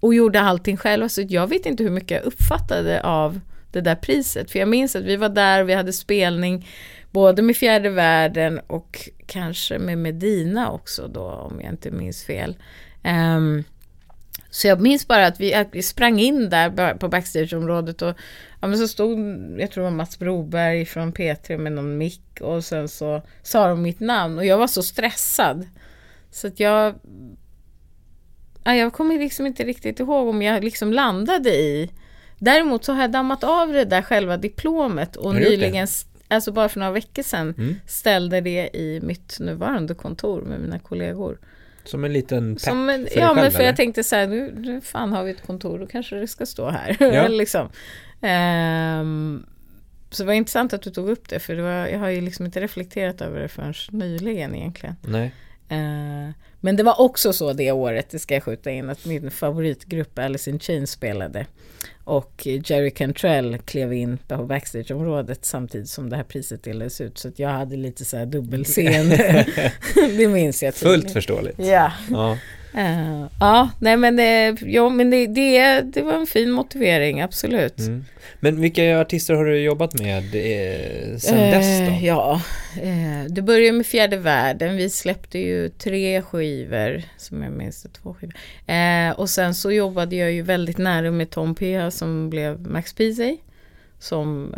Och gjorde allting själv. Så jag vet inte hur mycket jag uppfattade av det där priset. För jag minns att vi var där och vi hade spelning både med Fjärde världen och kanske med Medina också då, om jag inte minns fel. Så jag minns bara att vi sprang in där på backstageområdet och men så stod, jag tror det var Mats Broberg från P3 med någon mick och sen så sa de mitt namn och jag var så stressad. Så att jag kommer liksom inte riktigt ihåg om jag liksom landade i. Däremot så har jag dammat av det där själva diplomet och nyligen, alltså bara för några veckor sedan, ställde det i mitt nuvarande kontor med mina kollegor. Som en liten pepp för dig själv, men för eller? Jag tänkte så här, nu fan har vi ett kontor, då kanske det ska stå här. Ja. liksom. Så det var intressant att du tog upp det, för det var, jag har ju liksom inte reflekterat över det förrän nyligen egentligen. Nej. Men det var också så det året, det ska jag skjuta in, att min favoritgrupp Alice in Chains spelade. Och Jerry Cantrell klev in på backstageområdet samtidigt som det här priset delades ut. Så att jag hade lite så här dubbelscen. Det minns jag tydligen. Fullt förståeligt. Ja. Ja. Nej, men, det var en fin motivering, absolut. Mm. Men vilka artister har du jobbat med sen dess då? Det började med Fjärde världen. Vi släppte ju 3 skivor, som jag minns det, 2 skivor. Och sen så jobbade jag ju väldigt nära med Tom P, som blev Max Peasy, som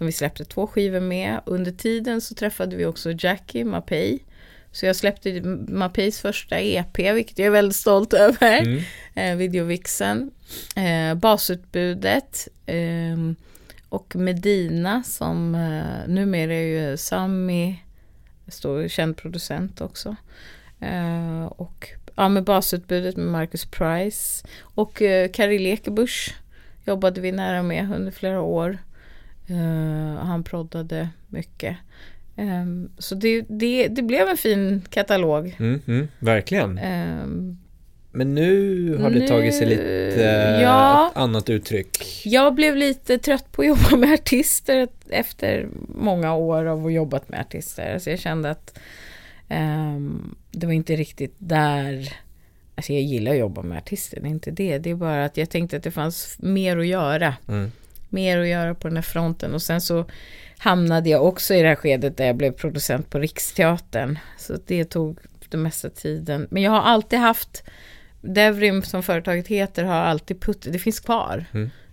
vi släppte 2 skivor med. Under tiden så träffade vi också Jackie Mapei. Så jag släppte Mapeis första EP, vilket jag är väldigt stolt över. Videovixen. Basutbudet. Och Medina, som numera är ju Sami, stor känd producent också. Och med basutbudet med Marcus Price. Och Kari Lekebusch jobbade vi nära med under flera år. Han proddade mycket. Så det blev en fin katalog. Verkligen. Men nu har det tagit sig lite annat uttryck. Jag blev lite trött på att jobba med artister efter många år av att jobba med artister. Alltså jag kände att det var inte riktigt där. Alltså jag gillar att jobba med artister, det är inte det. Det är bara att jag tänkte att det fanns mer att göra. Mer att göra på den här fronten. Och sen så hamnade jag också i det här skedet där jag blev producent på Riksteatern. Så det tog det mesta tiden. Men jag har alltid haft Devrim, som företaget heter, har alltid det finns kvar.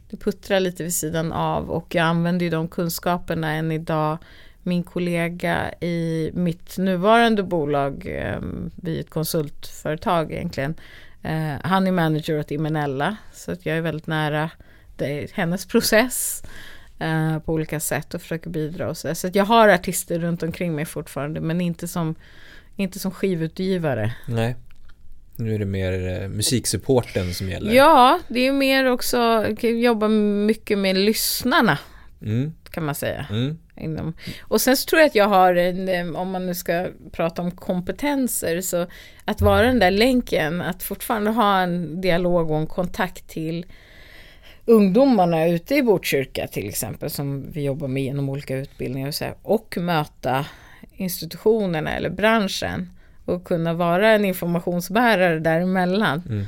Det puttrar lite vid sidan av. Och jag använder ju de kunskaperna än idag. Min kollega i mitt nuvarande bolag, vi är ett konsultföretag egentligen. Han är manager åt Imenella. Så att jag är väldigt nära hennes process på olika sätt och försöker bidra och så att jag har artister runt omkring mig fortfarande, men inte som skivutgivare. Nej. Nu är det mer musiksupporten som gäller. Ja, det är mer också, jag jobbar mycket med lyssnarna. Kan man säga. Och sen så tror jag att jag har om man nu ska prata om kompetenser, så att vara den där länken, att fortfarande ha en dialog och en kontakt till ungdomarna ute i Botkyrka till exempel, som vi jobbar med genom olika utbildningar och, så här, och möta institutionerna eller branschen och kunna vara en informationsbärare däremellan.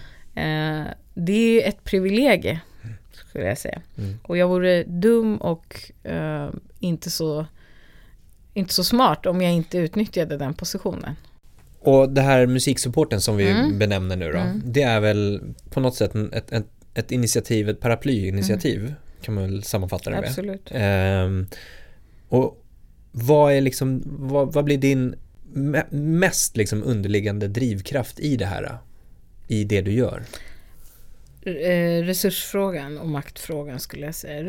Det är ju ett privilegie, skulle jag säga. Och jag vore dum och inte så smart om jag inte utnyttjade den positionen. Och det här musiksupporten som vi benämner nu då, det är väl på något sätt ett initiativ, ett paraplyinitiativ kan man väl sammanfatta det med. Absolut. Och vad är liksom, vad blir din mest liksom underliggande drivkraft i det här, i det du gör? Resursfrågan och maktfrågan, skulle jag säga.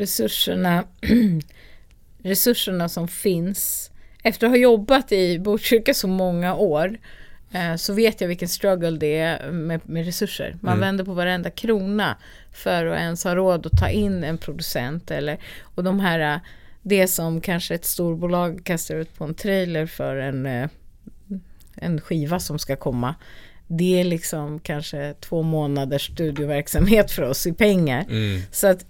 Resurserna som finns. Efter att ha jobbat i Botkyrka så många år, så vet jag vilken struggle det är med resurser. Man vänder på varenda krona för att ens ha råd att ta in en producent. Och det som kanske ett storbolag kastar ut på en trailer för en skiva som ska komma. Det är liksom kanske 2 månaders studioverksamhet för oss i pengar. Så att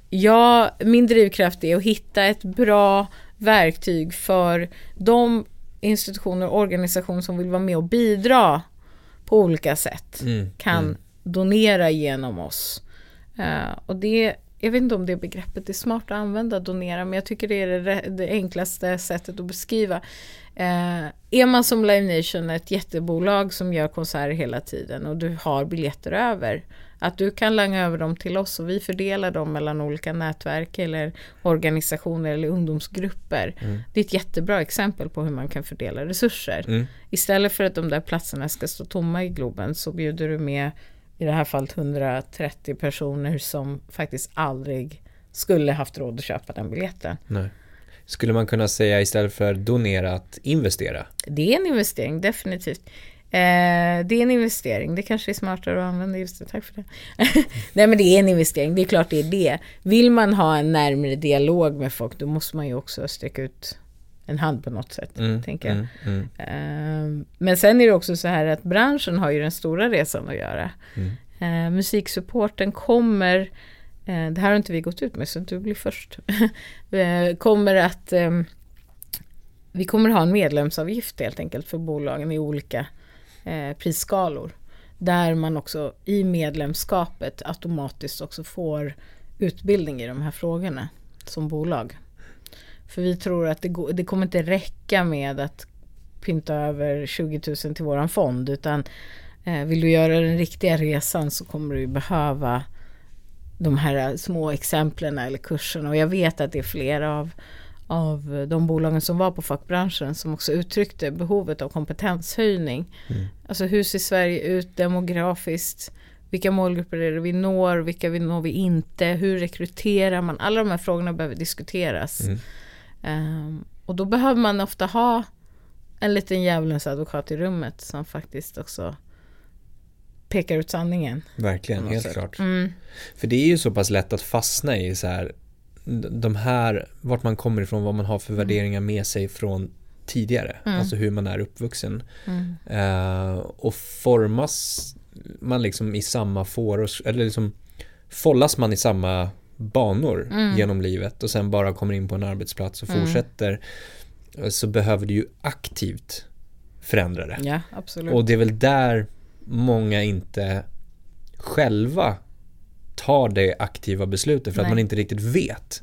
min drivkraft är att hitta ett bra verktyg för de institutioner och organisationer som vill vara med och bidra på olika sätt, kan donera genom oss. Och det, jag vet inte om det begreppet är smart att använda, donera, men jag tycker det är det enklaste sättet att beskriva. Är man som Live Nation ett jättebolag som gör konserter hela tiden och du har biljetter över, att du kan langa över dem till oss och vi fördelar dem mellan olika nätverk eller organisationer eller ungdomsgrupper. Det är ett jättebra exempel på hur man kan fördela resurser. Istället för att de där platserna ska stå tomma i Globen, så bjuder du med i det här fallet 130 personer som faktiskt aldrig skulle haft råd att köpa den biljetten. Nej. skulle man kunna säga istället för donera att investera? Det är en investering, definitivt. Det är en investering. Det kanske är smartare att använda just det. Tack för det. Nej, men det är en investering. Det är klart det är det. Vill man ha en närmare dialog med folk, då måste man ju också sträcka ut en hand på något sätt, tänker jag. Men sen är det också så här att branschen har ju den stora resan att göra. Musiksupporten kommer, det här har inte vi gått ut med så du blir först, vi kommer ha en medlemsavgift helt enkelt för bolagen i olika prisskalor, där man också i medlemskapet automatiskt också får utbildning i de här frågorna som bolag. För vi tror att det kommer inte räcka med att pynta över 20 000 till våran fond, utan vill du göra den riktiga resan så kommer du behöva de här små exemplen eller kurserna. Och jag vet att det är flera av de bolagen som var på fackbranschen som också uttryckte behovet av kompetenshöjning. Alltså hur ser Sverige ut demografiskt? Vilka målgrupper är det vi når? Vilka når vi inte? Hur rekryterar man? Alla de här frågorna behöver diskuteras. Och då behöver man ofta ha en liten djävulens advokat i rummet som faktiskt också pekar ut sanningen. Verkligen, helt klart. För det är ju så pass lätt att fastna i så här, de här, vart man kommer ifrån, vad man har för värderingar med sig från tidigare. Alltså hur man är uppvuxen. Och formas man liksom i samma eller liksom follas man i samma banor genom livet och sen bara kommer in på en arbetsplats och fortsätter, så behöver du ju aktivt förändra det. Ja, absolut. Och det är väl där många inte själva tar det aktiva beslutet för att man inte riktigt vet.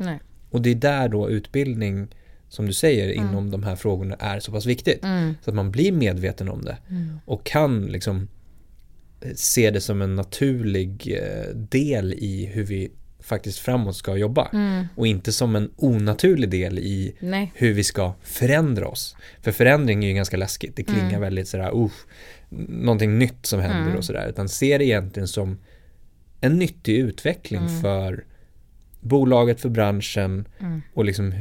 Och det är där då utbildning, som du säger, inom de här frågorna är så pass viktigt. Så att man blir medveten om det och kan liksom se det som en naturlig del i hur vi faktiskt framåt ska jobba, och inte som en onaturlig del i hur vi ska förändra oss. För förändring är ju ganska läskigt. Det klingar väldigt sådär, någonting nytt som händer och sådär. Utan ser det egentligen som en nyttig utveckling för bolaget, för branschen och liksom,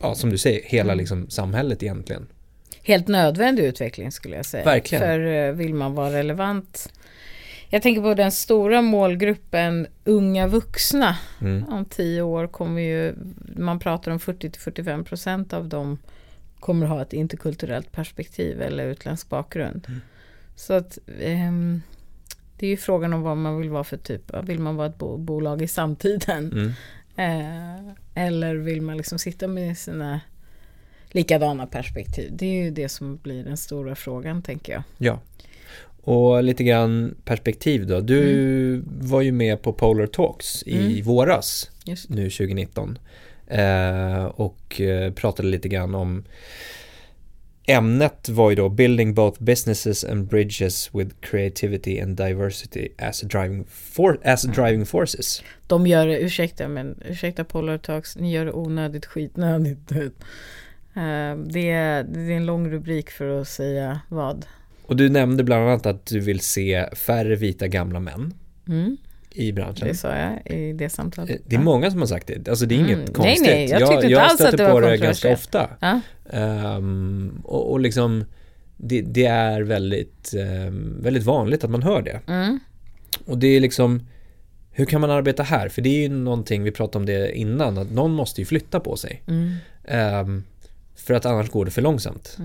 ja, som du säger, hela liksom samhället egentligen. Helt nödvändig utveckling skulle jag säga. Verkligen. För vill man vara relevant. Jag tänker på den stora målgruppen unga vuxna. Om 10 år kommer ju, man pratar om 40-45% av dem kommer ha ett interkulturellt perspektiv eller utländsk bakgrund. Så att det är ju frågan om vad man vill vara för typ. Vill man vara ett bolag i samtiden? Eller vill man liksom sitta med sina likadana perspektiv? Det är ju det som blir den stora frågan, tänker jag. Ja. Och lite grann perspektiv då. Du var ju med på Polar Talks i våras, nu 2019. Och pratade lite grann om, ämnet var ju då Building both businesses and bridges with creativity and diversity as driving forces. De gör det, ursäkta Polar Talks, ni gör det onödigt skitnödigt. Det är en lång rubrik för att säga vad. Och du nämnde bland annat att du vill se färre vita gamla män i branschen. Det sa jag i det samtalet. Det är många som har sagt det. Alltså det är inget konstigt. Nej, jag tyckte inte alls att det var på det ganska ofta. Ja. Och liksom det är väldigt, väldigt vanligt att man hör det. Och det är liksom, hur kan man arbeta här? För det är ju någonting, vi pratade om det innan, att någon måste ju flytta på sig. För att annars går det för långsamt.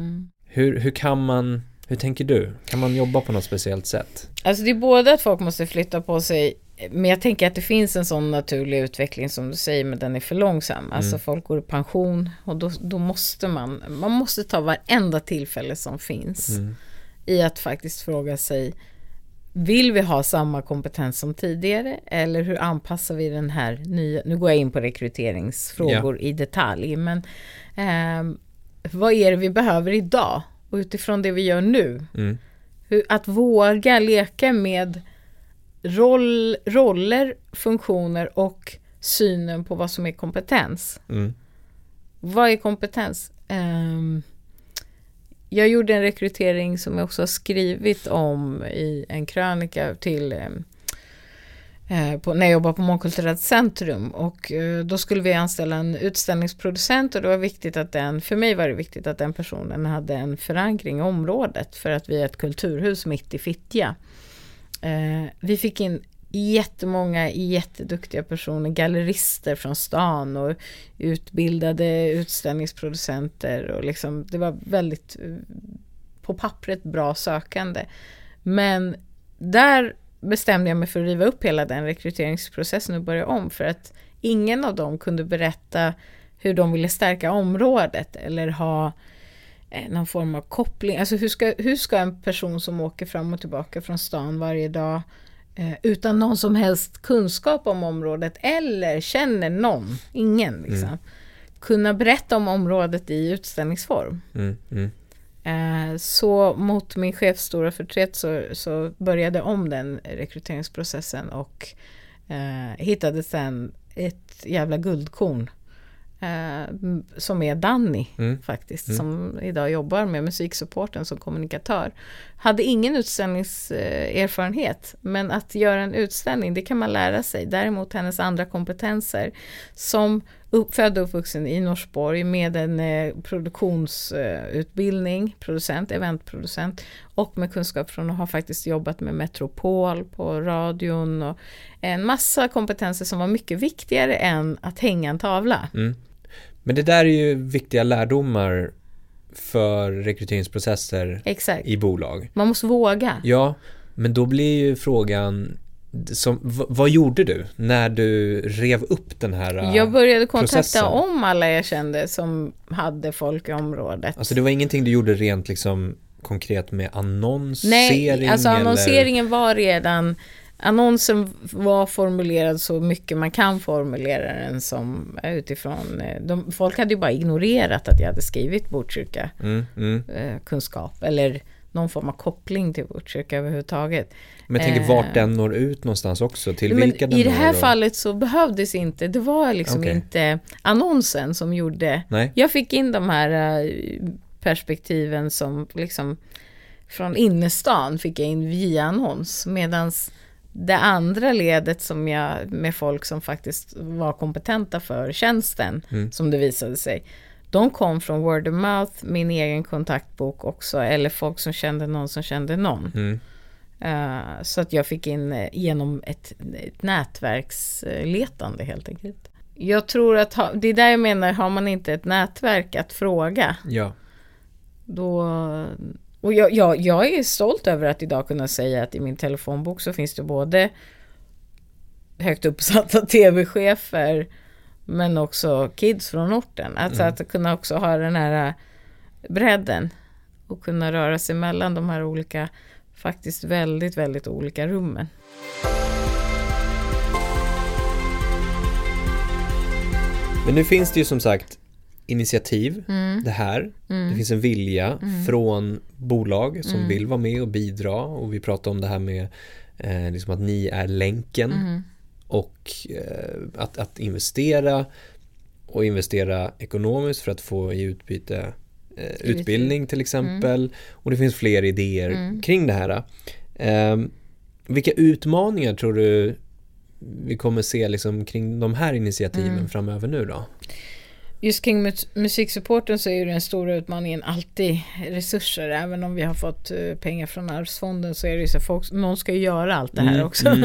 Hur kan man, hur tänker du? Kan man jobba på något speciellt sätt? Alltså det är både att folk måste flytta på sig, men jag tänker att det finns en sån naturlig utveckling som du säger, men den är för långsam. Alltså folk går i pension och då måste man måste ta varenda tillfälle som finns i att faktiskt fråga sig, vill vi ha samma kompetens som tidigare, eller hur anpassar vi den här nya, nu går jag in på rekryteringsfrågor i detalj, men vad är det vi behöver idag? Och utifrån det vi gör nu, att våga leka med roller, funktioner och synen på vad som är kompetens. Vad är kompetens? Jag gjorde en rekrytering som jag också har skrivit om i en krönika till när jag jobbade på Mångkulturellt centrum, och då skulle vi anställa en utställningsproducent, och det var viktigt att den, för mig var det viktigt att den personen hade en förankring i området, för att vi är ett kulturhus mitt i Fittja. Vi fick in jättemånga jätteduktiga personer, gallerister från stan och utbildade utställningsproducenter, och liksom, det var väldigt på pappret bra sökande, men där bestämde jag mig för att riva upp hela den rekryteringsprocessen och börja om, för att ingen av dem kunde berätta hur de ville stärka området eller ha någon form av koppling. Alltså hur ska en person som åker fram och tillbaka från stan varje dag utan någon som helst kunskap om området eller känner någon, ingen liksom, kunna berätta om området i utställningsform. Så mot min chefs stora förtret så började om den rekryteringsprocessen och hittade sen ett jävla guldkorn som är Danny faktiskt, som idag jobbar med Musiksupporten som kommunikatör. Hade ingen utställningserfarenhet, men att göra en utställning, det kan man lära sig. Däremot hennes andra kompetenser, som född och uppvuxen i Norsborg med en produktionsutbildning, producent, eventproducent, och med kunskap från att ha faktiskt jobbat med Metropol på radion, och en massa kompetenser som var mycket viktigare än att hänga en tavla. Mm. Men det där är ju viktiga lärdomar för rekryteringsprocesser. Exakt. I bolag. Man måste våga. Ja, men då blir ju frågan, vad gjorde du när du rev upp den här processen? Jag började kontakta om alla jag kände som hade folk i området. Alltså det var ingenting du gjorde rent liksom konkret med annonsering? Nej, alltså annonseringen eller? Annonsen var formulerad så mycket man kan formulera den, som utifrån folk hade ju bara ignorerat att jag hade skrivit Botkyrka kunskap eller någon form av koppling till Botkyrka överhuvudtaget. Men jag tänker vart den når ut någonstans också, till vilka den når. I det här fallet så behövdes inte, det var liksom inte annonsen som gjorde. Nej. Jag fick in de här perspektiven som liksom från innerstan fick jag in via annons, medans det andra ledet som jag med folk som faktiskt var kompetenta för tjänsten som det visade sig, de kom från word of mouth, min egen kontaktbok också, eller folk som kände någon som kände någon. Så att jag fick in genom ett nätverksletande helt enkelt. Jag tror att det är där jag menar, har man inte ett nätverk att fråga, då. Och jag är stolt över att idag kunna säga att i min telefonbok så finns det både högt uppsatta tv-chefer men också kids från orten. Alltså att kunna också ha den här bredden och kunna röra sig mellan de här olika, faktiskt väldigt, väldigt olika rummen. Men nu finns det ju som sagt initiativ, det här. Det finns en vilja från bolag som vill vara med och bidra, och vi pratar om det här med liksom att ni är länken och att investera och investera ekonomiskt för att få i utbyte utbildning till exempel, och det finns fler idéer kring det här. Vilka utmaningar tror du vi kommer se liksom kring de här initiativen framöver nu då? Just kring musiksupporten så är ju den stora utmaningen alltid resurser. Även om vi har fått pengar från Arvsfonden så är det ju så folk, någon ska ju göra allt det här också.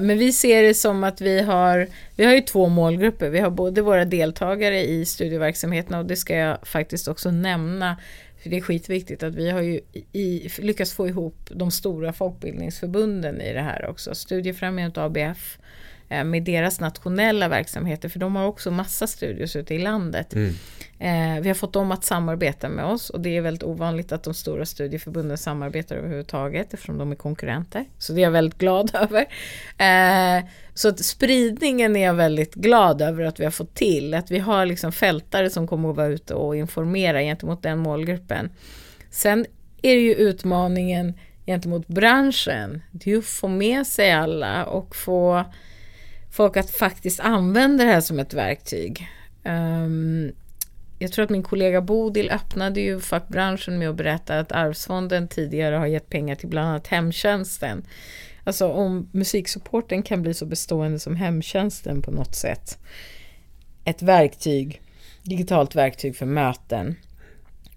Men vi ser det som att vi har ju två målgrupper. Vi har både våra deltagare i studieverksamheterna, och det ska jag faktiskt också nämna, för det är skitviktigt att vi har ju lyckats få ihop de stora folkbildningsförbunden i det här också. Studiefrämjandet, ABF, med deras nationella verksamheter, för de har också massa studios ute i landet. Vi har fått dem att samarbeta med oss, och det är väldigt ovanligt att de stora studieförbunden samarbetar överhuvudtaget eftersom de är konkurrenter, så det är jag väldigt glad över. Så att spridningen är jag väldigt glad över att vi har fått till, att vi har liksom fältare som kommer att vara ute och informera gentemot den målgruppen. Sen är det ju utmaningen gentemot branschen, det är ju att få med sig alla och få folk att faktiskt använda det här som ett verktyg. Jag tror att min kollega Bodil öppnade ju fackbranschen med att berätta att Arvsfonden tidigare har gett pengar till bland annat hemtjänsten. Alltså om musiksupporten kan bli så bestående som hemtjänsten på något sätt. Ett verktyg, digitalt verktyg för möten.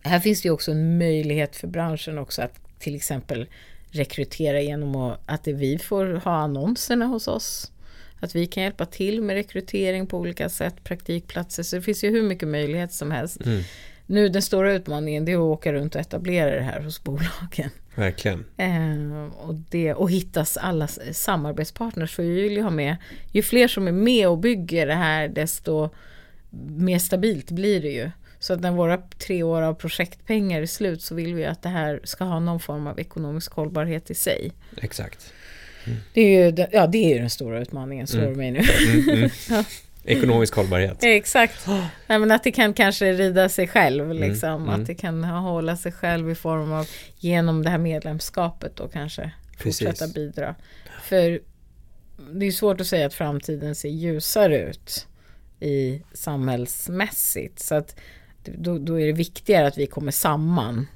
Här finns det ju också en möjlighet för branschen också att till exempel rekrytera genom att vi får ha annonserna hos oss. Att vi kan hjälpa till med rekrytering på olika sätt, praktikplatser. Så det finns ju hur mycket möjlighet som helst. Mm. Nu den stora utmaningen det är att åka runt och etablera det här hos bolagen. Verkligen. Och hittas alla samarbetspartners. För vi vill ju ha med, ju fler som är med och bygger det här desto mer stabilt blir det ju. Så att när våra 3 år av projektpengar är slut så vill vi att det här ska ha någon form av ekonomisk hållbarhet i sig. Exakt. Mm. Det är ju den stora utmaningen, slår mig nu. Ja. Ekonomisk hållbarhet. Exakt. Nej, men att det kan kanske rida sig själv liksom. Att det kan hålla sig själv i form av genom det här medlemskapet och kanske fortsätta bidra. För det är svårt att säga att framtiden ser ljusare ut i samhällsmässigt. Så att då är det viktigare att vi kommer samman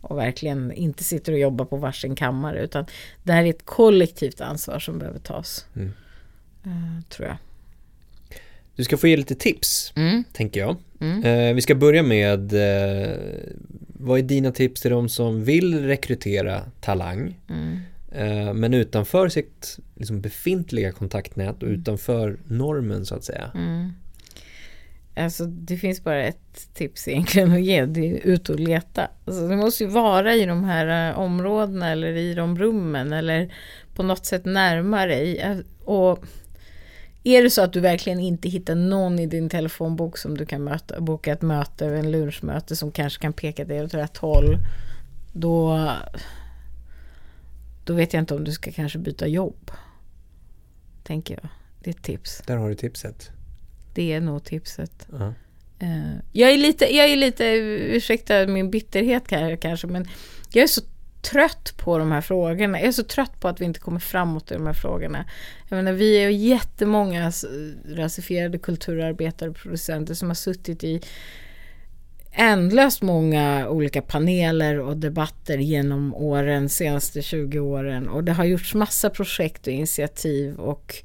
och verkligen inte sitter och jobbar på varsin kammare, utan det här är ett kollektivt ansvar som behöver tas, tror jag. Du ska få ge lite tips, tänker jag. Vi ska börja med vad är dina tips till de som vill rekrytera talang men utanför sitt liksom, befintliga kontaktnät och utanför normen så att säga? Alltså det finns bara ett tips egentligen att ge, det är ut och leta. Alltså, det måste ju vara i de här områdena eller i de rummen eller på något sätt närmare. Och är det så att du verkligen inte hittar någon i din telefonbok som du kan boka ett möte, en lunchmöte som kanske kan peka dig åt rätt håll, då vet jag inte om du ska kanske byta jobb, tänker jag. Det är ett tips. Där har du tipset. Det är nog tipset. Jag är lite, ursäkta min bitterhet kanske, men jag är så trött på de här frågorna. Jag är så trött på att vi inte kommer framåt i de här frågorna. Jag menar, vi är ju jättemånga rasifierade kulturarbetare och producenter som har suttit i ändlöst många olika paneler och debatter genom åren, senaste 20 åren. Och det har gjorts massa projekt och initiativ, och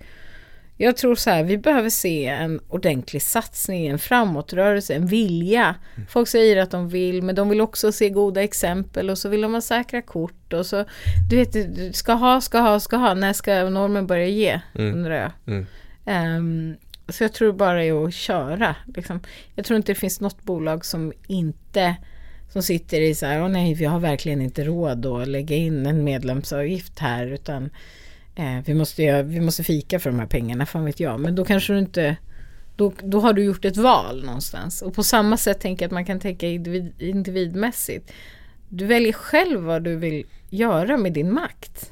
jag tror så här, vi behöver se en ordentlig satsning, en framåtrörelse, en vilja. Folk säger att de vill, men de vill också se goda exempel, och så vill de ha säkra kort, och så, du vet, ska ha, när ska normen börja ge, undrar jag. Så jag tror bara är att köra liksom. Jag tror inte det finns något bolag som sitter i så här, nej vi har verkligen inte råd att lägga in en medlemsavgift här, utan vi måste fika för de här pengarna, fan vet jag. Men då kanske du inte, då har du gjort ett val någonstans. Och på samma sätt tänker jag att man kan tänka individmässigt. Du väljer själv vad du vill göra med din makt.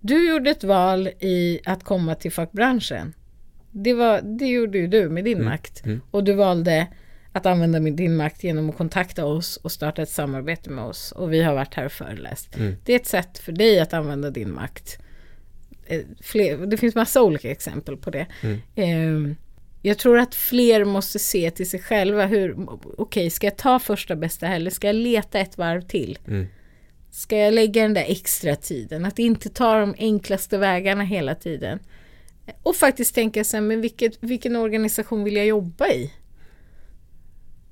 Du gjorde ett val i att komma till fackbranschen. Det gjorde ju du med din makt. Och du valde att använda din makt genom att kontakta oss och starta ett samarbete med oss. Och vi har varit här och föreläst. Det är ett sätt för dig att använda din makt. Det finns massa olika exempel på det. Jag tror att fler måste se till sig själva, okej, ska jag ta första bästa här, eller ska jag leta ett varv till? Ska jag lägga den där extra tiden, att inte ta de enklaste vägarna hela tiden, och faktiskt tänka sig, men vilken organisation vill jag jobba i?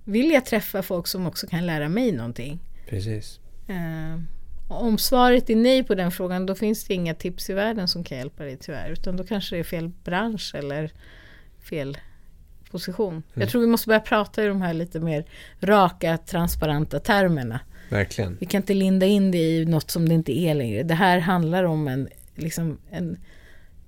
Vill jag träffa folk som också kan lära mig någonting? Precis. Om svaret är nej på den frågan, då finns det inga tips i världen som kan hjälpa dig tyvärr, utan då kanske det är fel bransch eller fel position. Jag tror vi måste börja prata i de här lite mer raka, transparenta termerna. Verkligen. Vi kan inte linda in det i något som det inte är längre. Det här handlar om en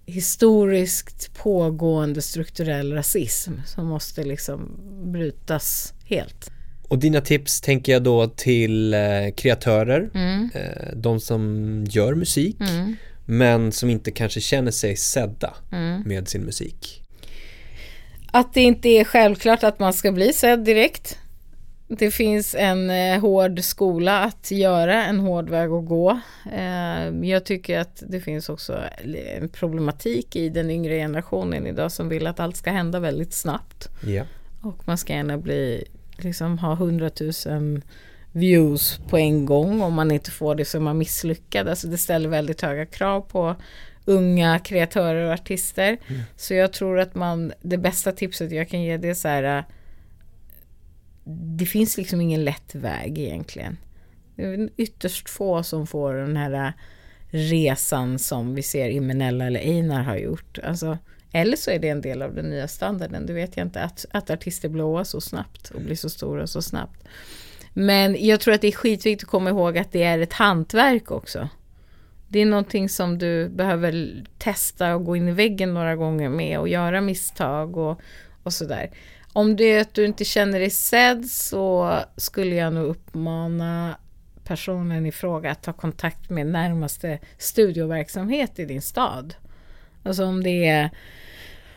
historiskt pågående strukturell rasism som måste liksom brytas helt. Och dina tips tänker jag då till kreatörer, de som gör musik men som inte kanske känner sig sedda med sin musik. Att det inte är självklart att man ska bli sedd direkt. Det finns en hård skola att göra, en hård väg att gå. Jag tycker att det finns också en problematik i den yngre generationen idag som vill att allt ska hända väldigt snabbt. Och man ska gärna bli liksom ha 100 000 views på en gång. Om man inte får det så är man misslyckad. Alltså det ställer väldigt höga krav på unga kreatörer och artister. Mm. Så jag tror att det bästa tipset jag kan ge det är så här, det finns liksom ingen lätt väg egentligen. Det är ytterst få som får den här resan som vi ser Imenella eller Einar har gjort. Alltså, eller så är det en del av den nya standarden. Det vet jag inte, att artister blåar så snabbt och blir så stora så snabbt. Men jag tror att det är skitviktigt att komma ihåg att det är ett hantverk också. Det är någonting som du behöver testa och gå in i väggen några gånger med och göra misstag och sådär. Om det är att du inte känner dig sedd så skulle jag nog uppmana personen i fråga att ta kontakt med närmaste studioverksamhet i din stad. Alltså om det är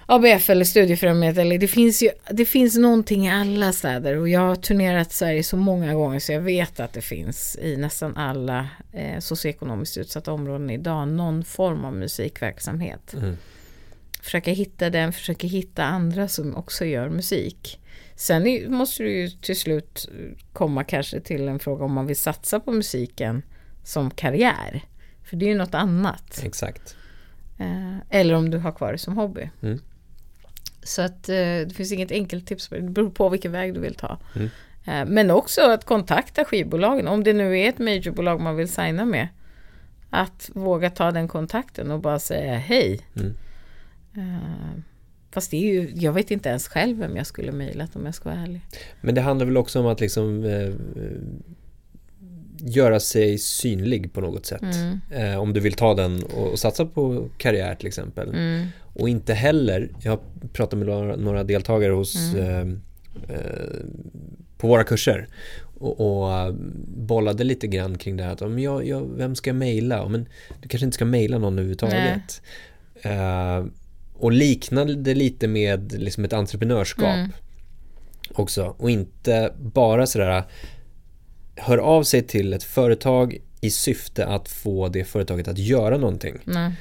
ABF eller studiefrämjandet, eller det finns någonting i alla städer, och jag har turnerat Sverige så många gånger så jag vet att det finns i nästan alla socioekonomiskt utsatta områden idag någon form av musikverksamhet. Mm. Försöka hitta den, försöka hitta andra som också gör musik. Sen måste du ju till slut komma kanske till en fråga om man vill satsa på musiken som karriär. För det är ju något annat. Exakt. Eller om du har kvar det som hobby. Mm. Så att det finns inget enkelt tips. Det beror på vilken väg du vill ta. Mm. Men också att kontakta skivbolagen. Om det nu är ett majorbolag man vill signa med. Att våga ta den kontakten och bara säga hej. Mm. Fast det är ju, jag vet inte ens själv vem jag skulle mejlat om jag ska vara ärlig. Men det handlar väl också om att liksom göra sig synlig på något sätt. Mm. Om du vill ta den och satsa på karriär till exempel. Mm. Och inte heller, jag har pratat med några deltagare hos på våra kurser och bollade lite grann kring det här att om vem ska jag mejla? Men du kanske inte ska mejla någon överhuvudtaget. Och liknade lite med liksom ett entreprenörskap också, och inte bara sådär hör av sig till ett företag i syfte att få det företaget att göra någonting. Nej.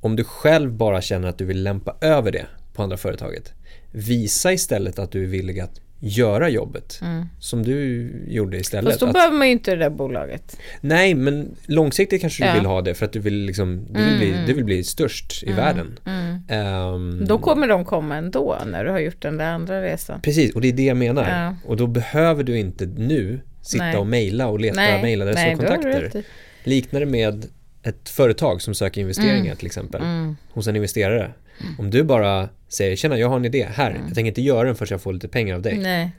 Om du själv bara känner att du vill lämpa över det på andra företaget, visa istället att du är villig att göra jobbet som du gjorde istället. Fast då behöver man ju inte det där bolaget. Nej, men långsiktigt kanske du vill ha det för att du vill, liksom, du vill bli störst i världen. Mm. Då kommer de komma ändå när du har gjort den där andra resan. Precis, och det är det jag menar. Ja. Och då behöver du inte nu sitta och mejla och leta mejladresser och kontakter. Liknar det med ett företag som söker investeringar till exempel hos en investerare. Om du bara säger, tjena, jag har en idé här, jag tänker inte göra den förrän jag får lite pengar av dig. Nej.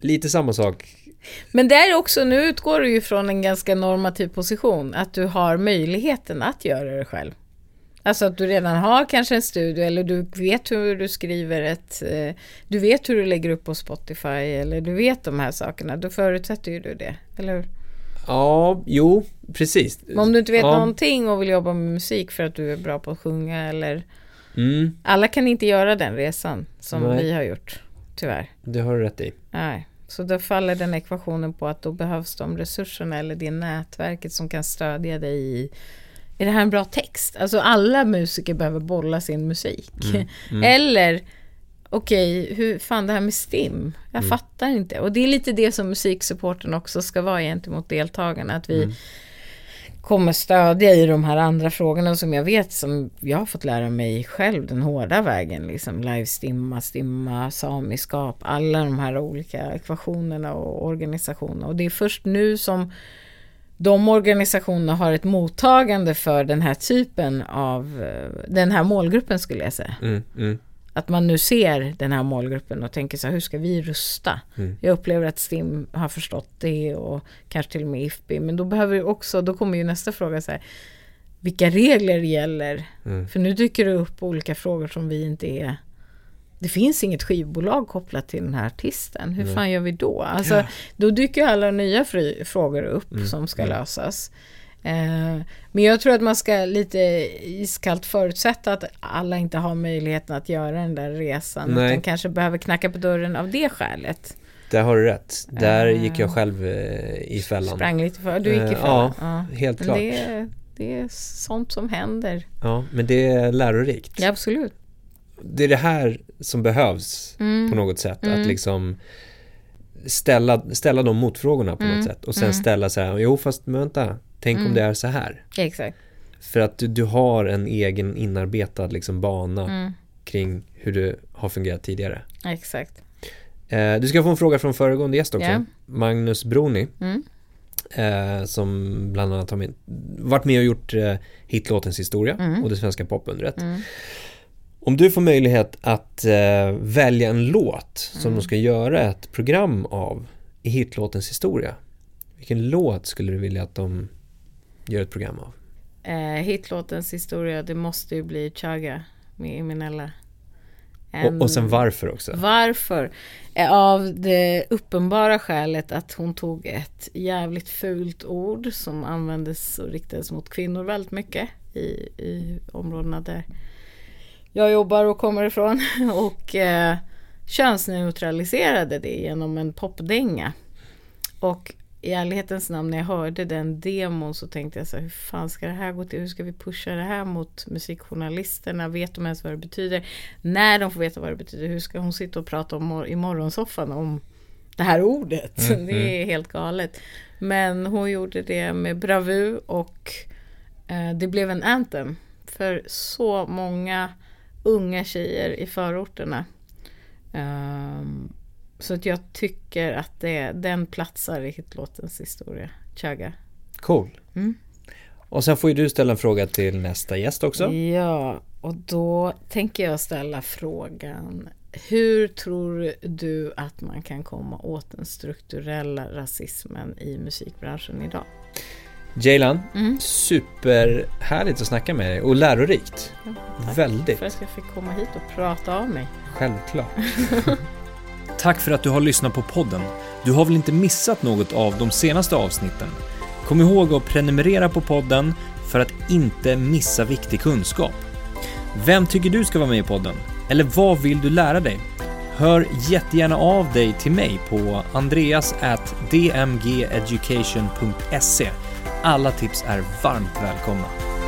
Lite samma sak. Men där också, nu utgår du ju från en ganska normativ position, att du har möjligheten att göra det själv. Alltså att du redan har kanske en studio, eller du vet hur du skriver du vet hur du lägger upp på Spotify, eller du vet de här sakerna, då förutsätter ju du det, eller hur? Ja, jo, precis. Men om du inte vet någonting och vill jobba med musik för att du är bra på att sjunga eller... Mm. Alla kan inte göra den resan som vi har gjort, tyvärr. Det har du rätt i. Nej. Så då faller den ekvationen på att då behövs de resurserna eller det nätverket som kan stödja dig i... Är det här en bra text? Alltså alla musiker behöver bolla sin musik. Mm. Mm. Eller... Okej, hur fan det här med Stim? Jag fattar inte. Och det är lite det som musiksupporten också ska vara gentemot deltagarna. Att vi kommer stödja i de här andra frågorna som jag vet, som jag har fått lära mig själv den hårda vägen. Liksom live-stimma, samiskap, alla de här olika ekvationerna och organisationerna. Och det är först nu som de organisationerna har ett mottagande för den här typen av, den här målgruppen skulle jag säga. Mm, mm. Att man nu ser den här målgruppen och tänker så här, hur ska vi rusta? Mm. Jag upplever att Stim har förstått det och kanske till och med IFBI. Men då behöver vi också, då kommer ju nästa fråga så här, vilka regler gäller? Mm. För nu dyker det upp olika frågor som vi inte är. Det finns inget skivbolag kopplat till den här artisten. Hur fan gör vi då? Alltså, då dyker alla nya frågor upp som ska lösas. Men jag tror att man ska lite iskallt förutsätta att alla inte har möjligheten att göra den där resan. Nej. Utan kanske behöver knacka på dörren av det skälet. Där har du rätt. Där gick jag själv i fällan. Sprang lite för. Du gick i fällan. Ja, helt klart. Det är sånt som händer. Ja, men det är lärorikt. Ja, absolut. Det är det här som behövs på något sätt. Att liksom ställa de motfrågorna på något sätt. Och sen ställa så här, jo fast vänta, tänk om det är så här. Exakt. För att du har en egen inarbetad liksom bana kring hur du har fungerat tidigare. Exakt. Du ska få en fråga från föregående gäst också. Yeah. Magnus Broni. Som bland annat har varit med och gjort Hitlåtens historia och det svenska popundret. Om du får möjlighet att välja en låt som de ska göra ett program av i Hitlåtens historia, vilken låt skulle du vilja att de gör ett program av? Hitlåtens historia, det måste ju bli Chaga med Imenella. Och sen varför också? Varför? Av det uppenbara skälet att hon tog ett jävligt fult ord som användes och riktades mot kvinnor väldigt mycket i områdena där jag jobbar och kommer ifrån. Och könsneutraliserade det genom en popdänga. Och i ärlighetens namn, när jag hörde den demon så tänkte jag så här, hur fan ska det här gå till? Hur ska vi pusha det här mot musikjournalisterna? Vet de ens vad det betyder? När de får veta vad det betyder, hur ska hon sitta och prata om i morgonsoffan om det här ordet? Mm-hmm. Det är helt galet. Men hon gjorde det med bravur och det blev en anthem för så många unga tjejer i förorterna. Så att jag tycker att den platsar i Hitlåtens historia. Chaga. Cool. Och sen får ju du ställa en fråga till nästa gäst också. Ja, och då tänker jag ställa frågan. Hur tror du att man kan komma åt den strukturella rasismen i musikbranschen idag? Jaylan, superhärligt att snacka med dig och lärorikt. Ja, väldigt. För att jag fick komma hit och prata av mig. Självklart. Tack för att du har lyssnat på podden. Du har väl inte missat något av de senaste avsnitten? Kom ihåg att prenumerera på podden för att inte missa viktig kunskap. Vem tycker du ska vara med i podden? Eller vad vill du lära dig? Hör jättegärna av dig till mig på andreas@dmgeducation.se. Alla tips är varmt välkomna.